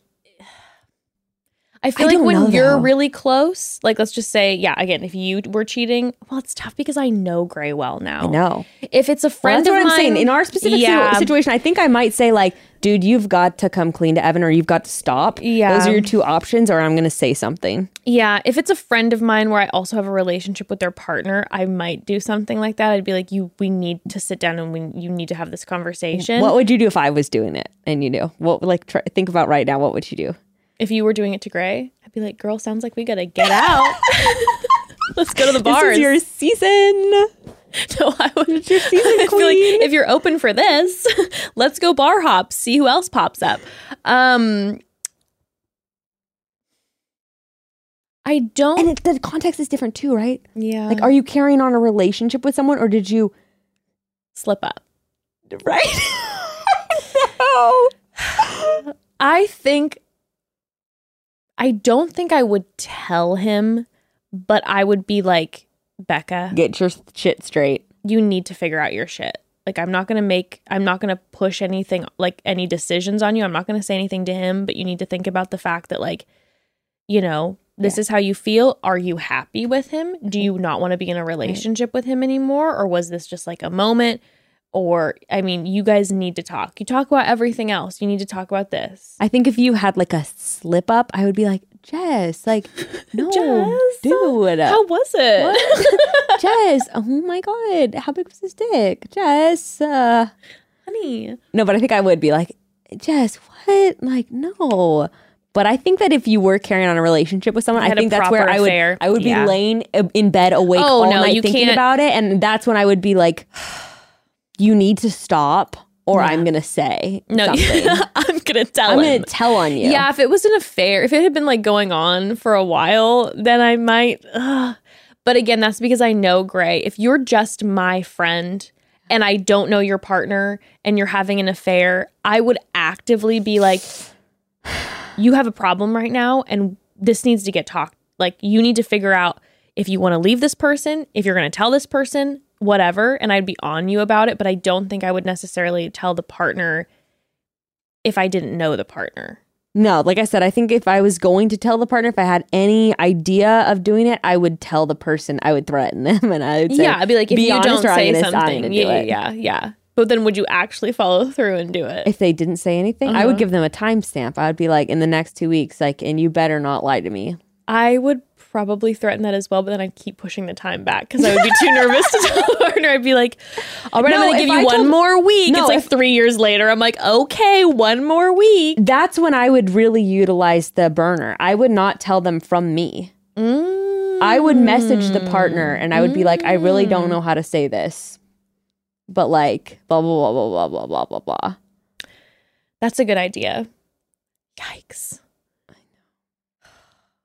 when you're really close, like, let's just say, yeah, again, if you were cheating, well, it's tough because I know Gray well now. I know. If it's a friend of mine. That's what I'm saying. In our specific situation, I think I might say, like, dude, you've got to come clean to Evan, or you've got to stop. Yeah. Those are your two options, or I'm going to say something. Yeah. If it's a friend of mine where I also have a relationship with their partner, I might do something like that. I'd be like, we need to sit down and you need to have this conversation. What would you do if I was doing it and you knew? Think about right now, what would you do? If you were doing it to Gray, I'd be like, girl, sounds like we gotta get out. Let's go to the bars. This is your season. No, I wouldn't. Your season, queen. Like, if you're open for this, let's go bar hop, see who else pops up. I don't. And the context is different too, right? Yeah. Like, are you carrying on a relationship with someone, or did you slip up? Right? No. I don't think I would tell him, but I would be like, Bekah, get your shit straight. You need to figure out your shit. Like, I'm not going to push anything, like any decisions on you. I'm not going to say anything to him, but you need to think about the fact that, like, you know, this is how you feel. Are you happy with him? Do you not want to be in a relationship with him anymore? Or was this just like a moment? Or, I mean, you guys need to talk. You talk about everything else. You need to talk about this. I think if you had like a slip up, I would be like, Jess, like, no, Jess, dude. How was it? Jess, oh my God. How big was his dick? Jess, honey. No, but I think I would be like, Jess, what? Like, no. But I think that if you were carrying on a relationship with someone, I think that's where I would be laying in bed awake all night thinking about it. And that's when I would be like, you need to stop or I'm going to say something. I'm going to tell him. I'm going to tell on you. Yeah, if it was an affair, if it had been like going on for a while, then I might. But again, that's because I know, Gray, if you're just my friend and I don't know your partner and you're having an affair, I would actively be like, you have a problem right now and this needs to get talked. Like, you need to figure out if you want to leave this person, if you're going to tell this person, whatever. And I'd be on you about it. But I don't think I would necessarily tell the partner if I didn't know the partner. No, like I said, I think if I was going to tell the partner, if I had any idea of doing it, I would tell the person. I would threaten them and I would say, I'd be like, if you don't say something, yeah. But then would you actually follow through and do it? If they didn't say anything, I would give them a timestamp. I would be like, in the next 2 weeks, like, and you better not lie to me. I would probably threaten that as well, but then I'd keep pushing the time back because I would be too nervous to tell the partner. I'd be like, all right, I'm going to give you one more week. It's like 3 years later. I'm like, okay, one more week. That's when I would really utilize the burner. I would not tell them from me. I would message the partner and I would be like, I really don't know how to say this. But like, blah, blah, blah, blah, blah, blah, blah, blah. That's a good idea. Yikes. I know.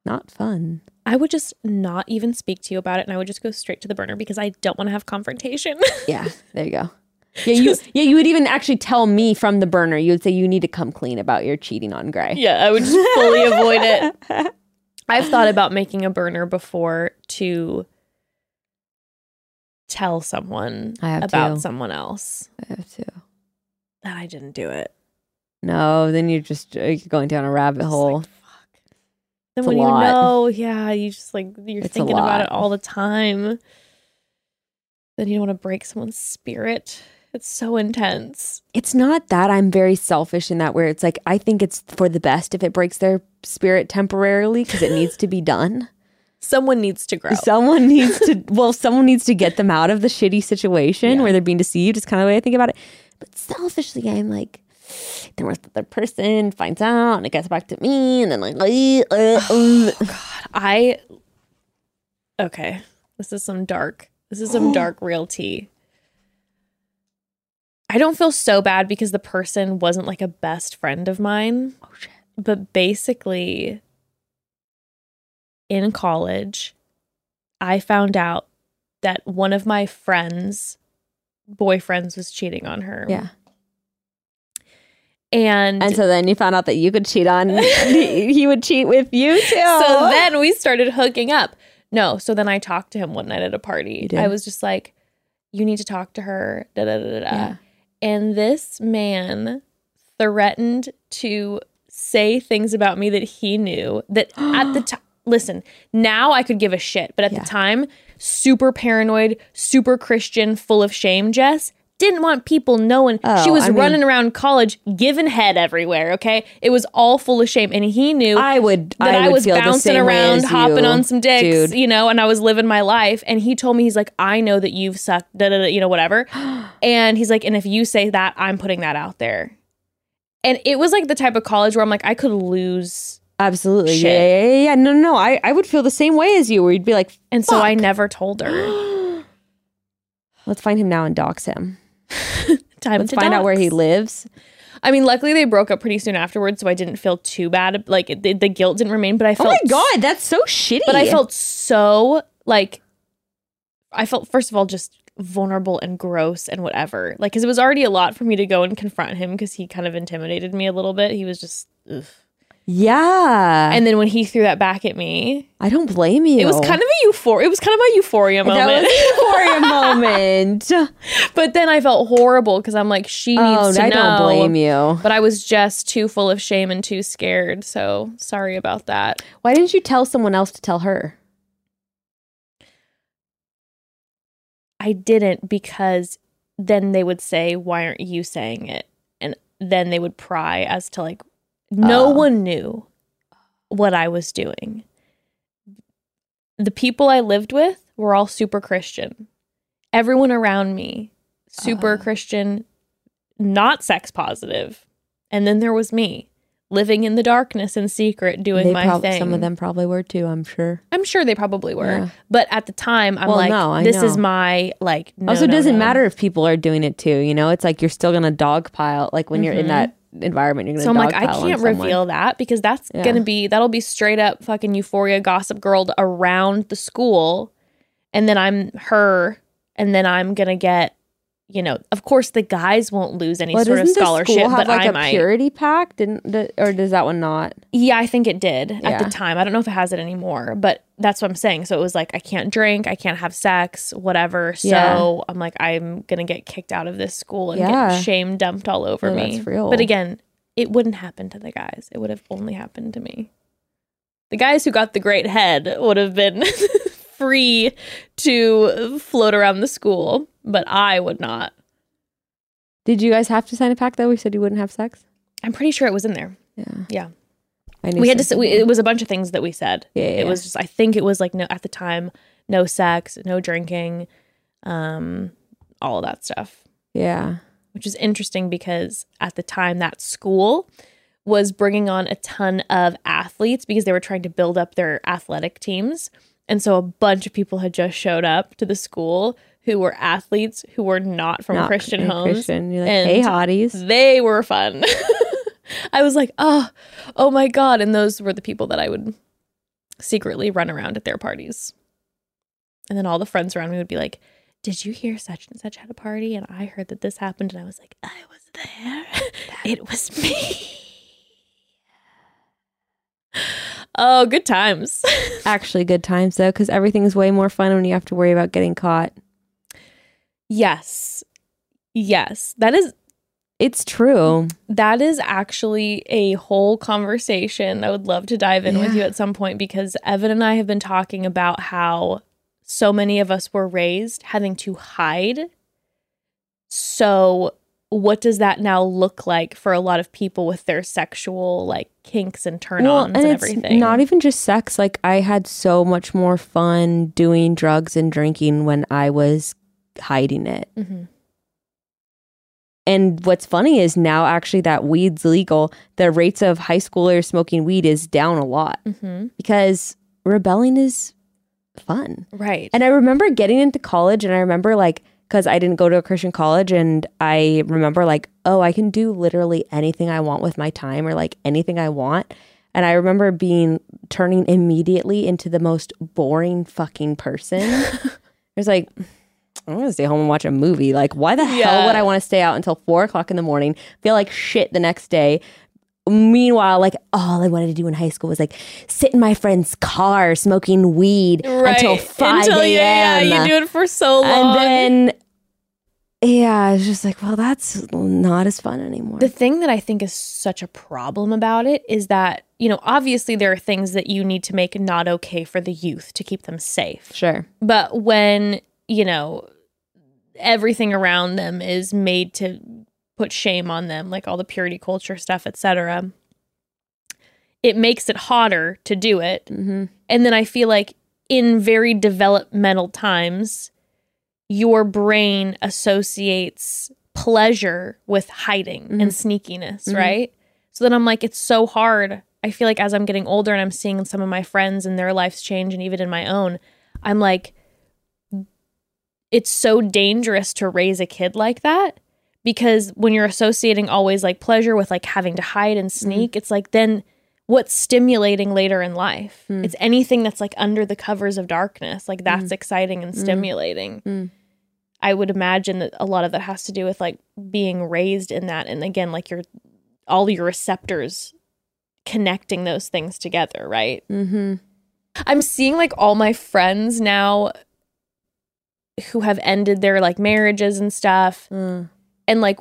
Not fun. I would just not even speak to you about it and I would just go straight to the burner because I don't want to have confrontation. Yeah, there you go. Yeah, you would even actually tell me from the burner. You would say you need to come clean about your cheating on Gray. Yeah, I would just fully avoid it. I've thought about making a burner before to tell someone about someone else. I have to. And I didn't do it. No, then you're just going down a rabbit hole. Like, fuck. Then when you know, you just like, you're thinking about it all the time. Then you don't want to break someone's spirit. It's so intense. It's not that I'm very selfish in that where it's like, I think it's for the best if it breaks their spirit temporarily because it needs to be done. Someone needs to grow. Someone needs to get them out of the shitty situation where they're being deceived. It's kind of the way I think about it. But selfishly, I'm like, then the other person finds out and it gets back to me. And then like, oh, God, okay, this is some dark real tea. I don't feel so bad because the person wasn't like a best friend of mine. Oh, shit. But basically, in college, I found out that one of my friends' boyfriends was cheating on her. Yeah. And so then you found out that you could cheat on, he would cheat with you too. So then we started hooking up. No, so then I talked to him one night at a party. I was just like, you need to talk to her, da da da da. Yeah. And this man threatened to say things about me that he knew that at the time. Listen, now I could give a shit, but at the time, super paranoid, super Christian, full of shame, Jess. Didn't want people knowing. She was running around college, giving head everywhere, okay? It was all full of shame, and he knew I was bouncing around, hopping on some dicks, dude. You know, and I was living my life, and he told me, he's like, I know that you've sucked, da-da-da, you know, whatever, and he's like, and if you say that, I'm putting that out there. And it was like the type of college where I'm like, I could lose... Absolutely. Shit. Yeah. No. I would feel the same way as you, where you'd be like, fuck. And so I never told her. Let's find him now and dox him. Let's find out where he lives. I mean, luckily they broke up pretty soon afterwards, so I didn't feel too bad. Like the guilt didn't remain, but I felt. Oh my God, that's so shitty. But I felt so like I felt, first of all, just vulnerable and gross and whatever. Like, because it was already a lot for me to go and confront him because he kind of intimidated me a little bit. He was just, ugh. Yeah. And then when he threw that back at me. I don't blame you. It was kind of my euphoria moment. That was a euphoria moment. But then I felt horrible because I'm like, she needs to know. I don't blame you. But I was just too full of shame and too scared. So sorry about that. Why didn't you tell someone else to tell her? I didn't, because then they would say, why aren't you saying it? And then they would pry as to like, no one knew what I was doing. The people I lived with were all super Christian. Everyone around me, super Christian, not sex positive. And then there was me, living in the darkness in secret, doing my thing. Some of them probably were too, I'm sure. I'm sure they probably were. Yeah. But at the time, I'm this is my, like, no, also doesn't matter if people are doing it too, you know? It's like you're still going to dogpile, like when you're in that environment, you're gonna so I'm like, I can't reveal that because that's gonna be straight up fucking euphoria gossip girl around the school, and then I'm her, and then I'm gonna get, you know, of course the guys won't lose any sort of scholarship. School have, but like, I might. Purity pack or does that one not? Yeah, I think it did at the time. I don't know if it has it anymore, but that's what I'm saying. So it was like, I can't drink, I can't have sex, whatever. So I'm like, I'm going to get kicked out of this school and get shame dumped all over me. That's real. But again, it wouldn't happen to the guys. It would have only happened to me. The guys who got the great head would have been free to float around the school, but I would not. Did you guys have to sign a pact, though? We said you wouldn't have sex? I'm pretty sure it was in there. Yeah. We had to say, it was a bunch of things that we said. It was just, I think it was like, no, at the time, no sex, no drinking, all of that stuff. Yeah. Which is interesting because at the time that school was bringing on a ton of athletes because they were trying to build up their athletic teams. And so a bunch of people had just showed up to the school who were athletes who were not from Christian homes. Christian. You're like, and hey, hotties. They were fun. I was like, oh my God. And those were the people that I would secretly run around at their parties. And then all the friends around me would be like, did you hear such and such had a party? And I heard that this happened. And I was like, I was there. It was me. Oh, good times. Actually, good times, though, because everything is way more fun when you have to worry about getting caught. Yes. That is... It's true. That is actually a whole conversation I would love to dive in with you at some point, because Evan and I have been talking about how so many of us were raised having to hide. So what does that now look like for a lot of people with their sexual like kinks and turn-ons and everything? It's not even just sex. Like, I had so much more fun doing drugs and drinking when I was hiding it. Mm-hmm. And what's funny is now actually that weed's legal, the rates of high schoolers smoking weed is down a lot because rebelling is fun. Right. And I remember getting into college, and I remember like, because I didn't go to a Christian college, and I remember like, oh, I can do literally anything I want with my time, or like anything I want. And I remember turning immediately into the most boring fucking person. It was like, I'm going to stay home and watch a movie. Like, why the hell would I want to stay out until 4:00 in the morning, feel like shit the next day? Meanwhile, like, all I wanted to do in high school was like sit in my friend's car smoking weed until 5 a.m. Yeah, you do it for so long. And then, yeah, it's just like, well, that's not as fun anymore. The thing that I think is such a problem about it is that, you know, obviously there are things that you need to make not okay for the youth to keep them safe. Sure. But when... you know, everything around them is made to put shame on them, like all the purity culture stuff, etc. It makes it harder to do it. Mm-hmm. And then I feel like in very developmental times, your brain associates pleasure with hiding and sneakiness, right? So then I'm like, it's so hard. I feel like as I'm getting older and I'm seeing some of my friends and their lives change, and even in my own, I'm like, it's so dangerous to raise a kid like that, because when you're associating always like pleasure with like having to hide and sneak, it's like then what's stimulating later in life. Mm. It's anything that's like under the covers of darkness. Like that's exciting and stimulating. Mm. I would imagine that a lot of that has to do with like being raised in that. And again, like all your receptors connecting those things together, right? Mm-hmm. I'm seeing like all my friends now who have ended their like marriages and stuff and like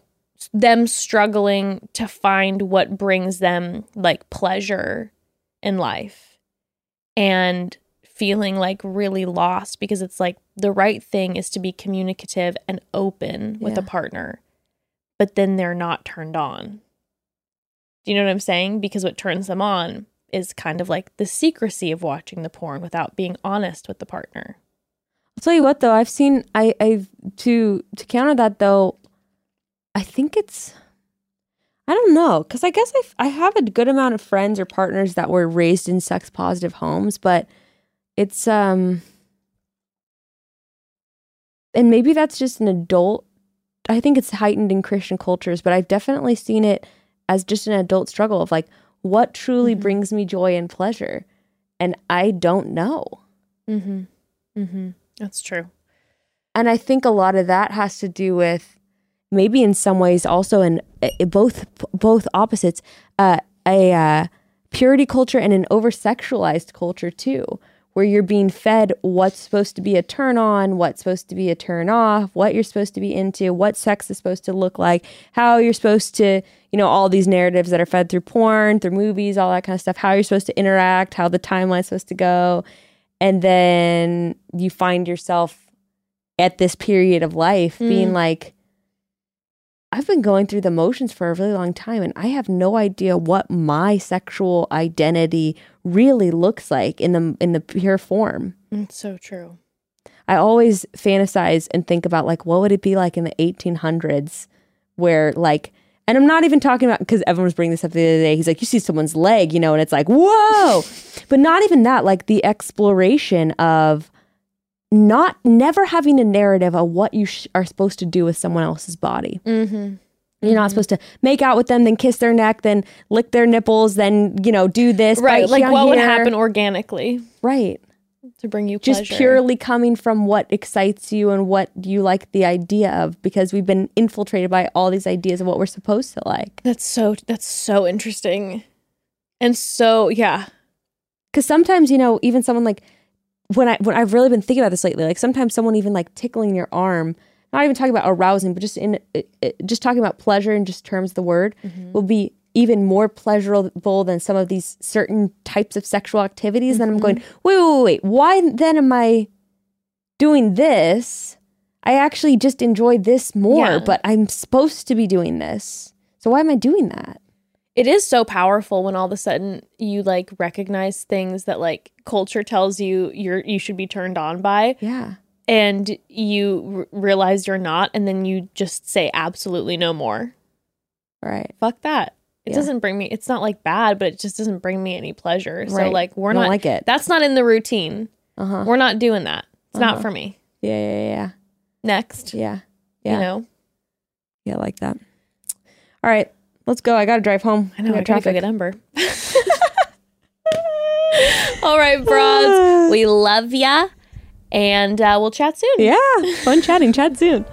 them struggling to find what brings them like pleasure in life and feeling like really lost, because it's like the right thing is to be communicative and open with a partner, but then they're not turned on. Do you know what I'm saying? Because what turns them on is kind of like the secrecy of watching the porn without being honest with the partner. I'll tell you what though, I've seen, to counter that though, I think it's, I don't know, because I guess I have a good amount of friends or partners that were raised in sex positive homes, but it's, and maybe that's just an adult, I think it's heightened in Christian cultures, but I've definitely seen it as just an adult struggle of like, what truly brings me joy and pleasure? And I don't know. Mm-hmm. Mm-hmm. That's true. And I think a lot of that has to do with maybe in some ways also in both opposites, a purity culture and an over-sexualized culture too, where you're being fed what's supposed to be a turn on, what's supposed to be a turn off, what you're supposed to be into, what sex is supposed to look like, how you're supposed to, you know, all these narratives that are fed through porn, through movies, all that kind of stuff, how you're supposed to interact, how the timeline's supposed to go. And then you find yourself at this period of life being like, I've been going through the motions for a really long time and I have no idea what my sexual identity really looks like in the pure form. It's so true. I always fantasize and think about like, what would it be like in the 1800s where like, and I'm not even talking about, because Evan was bringing this up the other day, he's like, you see someone's leg, you know, and it's like, whoa, but not even that, like the exploration of never having a narrative of what you are supposed to do with someone else's body. Mm-hmm. You're not supposed to make out with them, then kiss their neck, then lick their nipples, then, you know, do this. Right, like what would happen organically. Right. To bring you pleasure. Just purely coming from what excites you and what you like the idea of, because we've been infiltrated by all these ideas of what we're supposed to like. That's so interesting. And so, yeah. Because sometimes, you know, even someone like, when I've really been thinking about this lately, like sometimes someone even like tickling your arm, not even talking about arousing, but just talking about pleasure in just terms of the word, will be even more pleasurable than some of these certain types of sexual activities. Then I'm going, wait, why then am I doing this? I actually just enjoy this more, but I'm supposed to be doing this. So why am I doing that? It is so powerful when all of a sudden you like recognize things that like culture tells you you should be turned on by. Yeah. And you realize you're not. And then you just say absolutely no more. Right. Fuck that. It doesn't bring me. It's not like bad, but it just doesn't bring me any pleasure. Right. So like we're not like it. That's not in the routine. Uh-huh. We're not doing that. It's not for me. Yeah. Next. Yeah. You know? Yeah, like that. All right. Let's go. I got to drive home. I know. I got to go get Ember. All right, bros. We love ya. And we'll chat soon. Yeah. Fun chatting. Chat soon.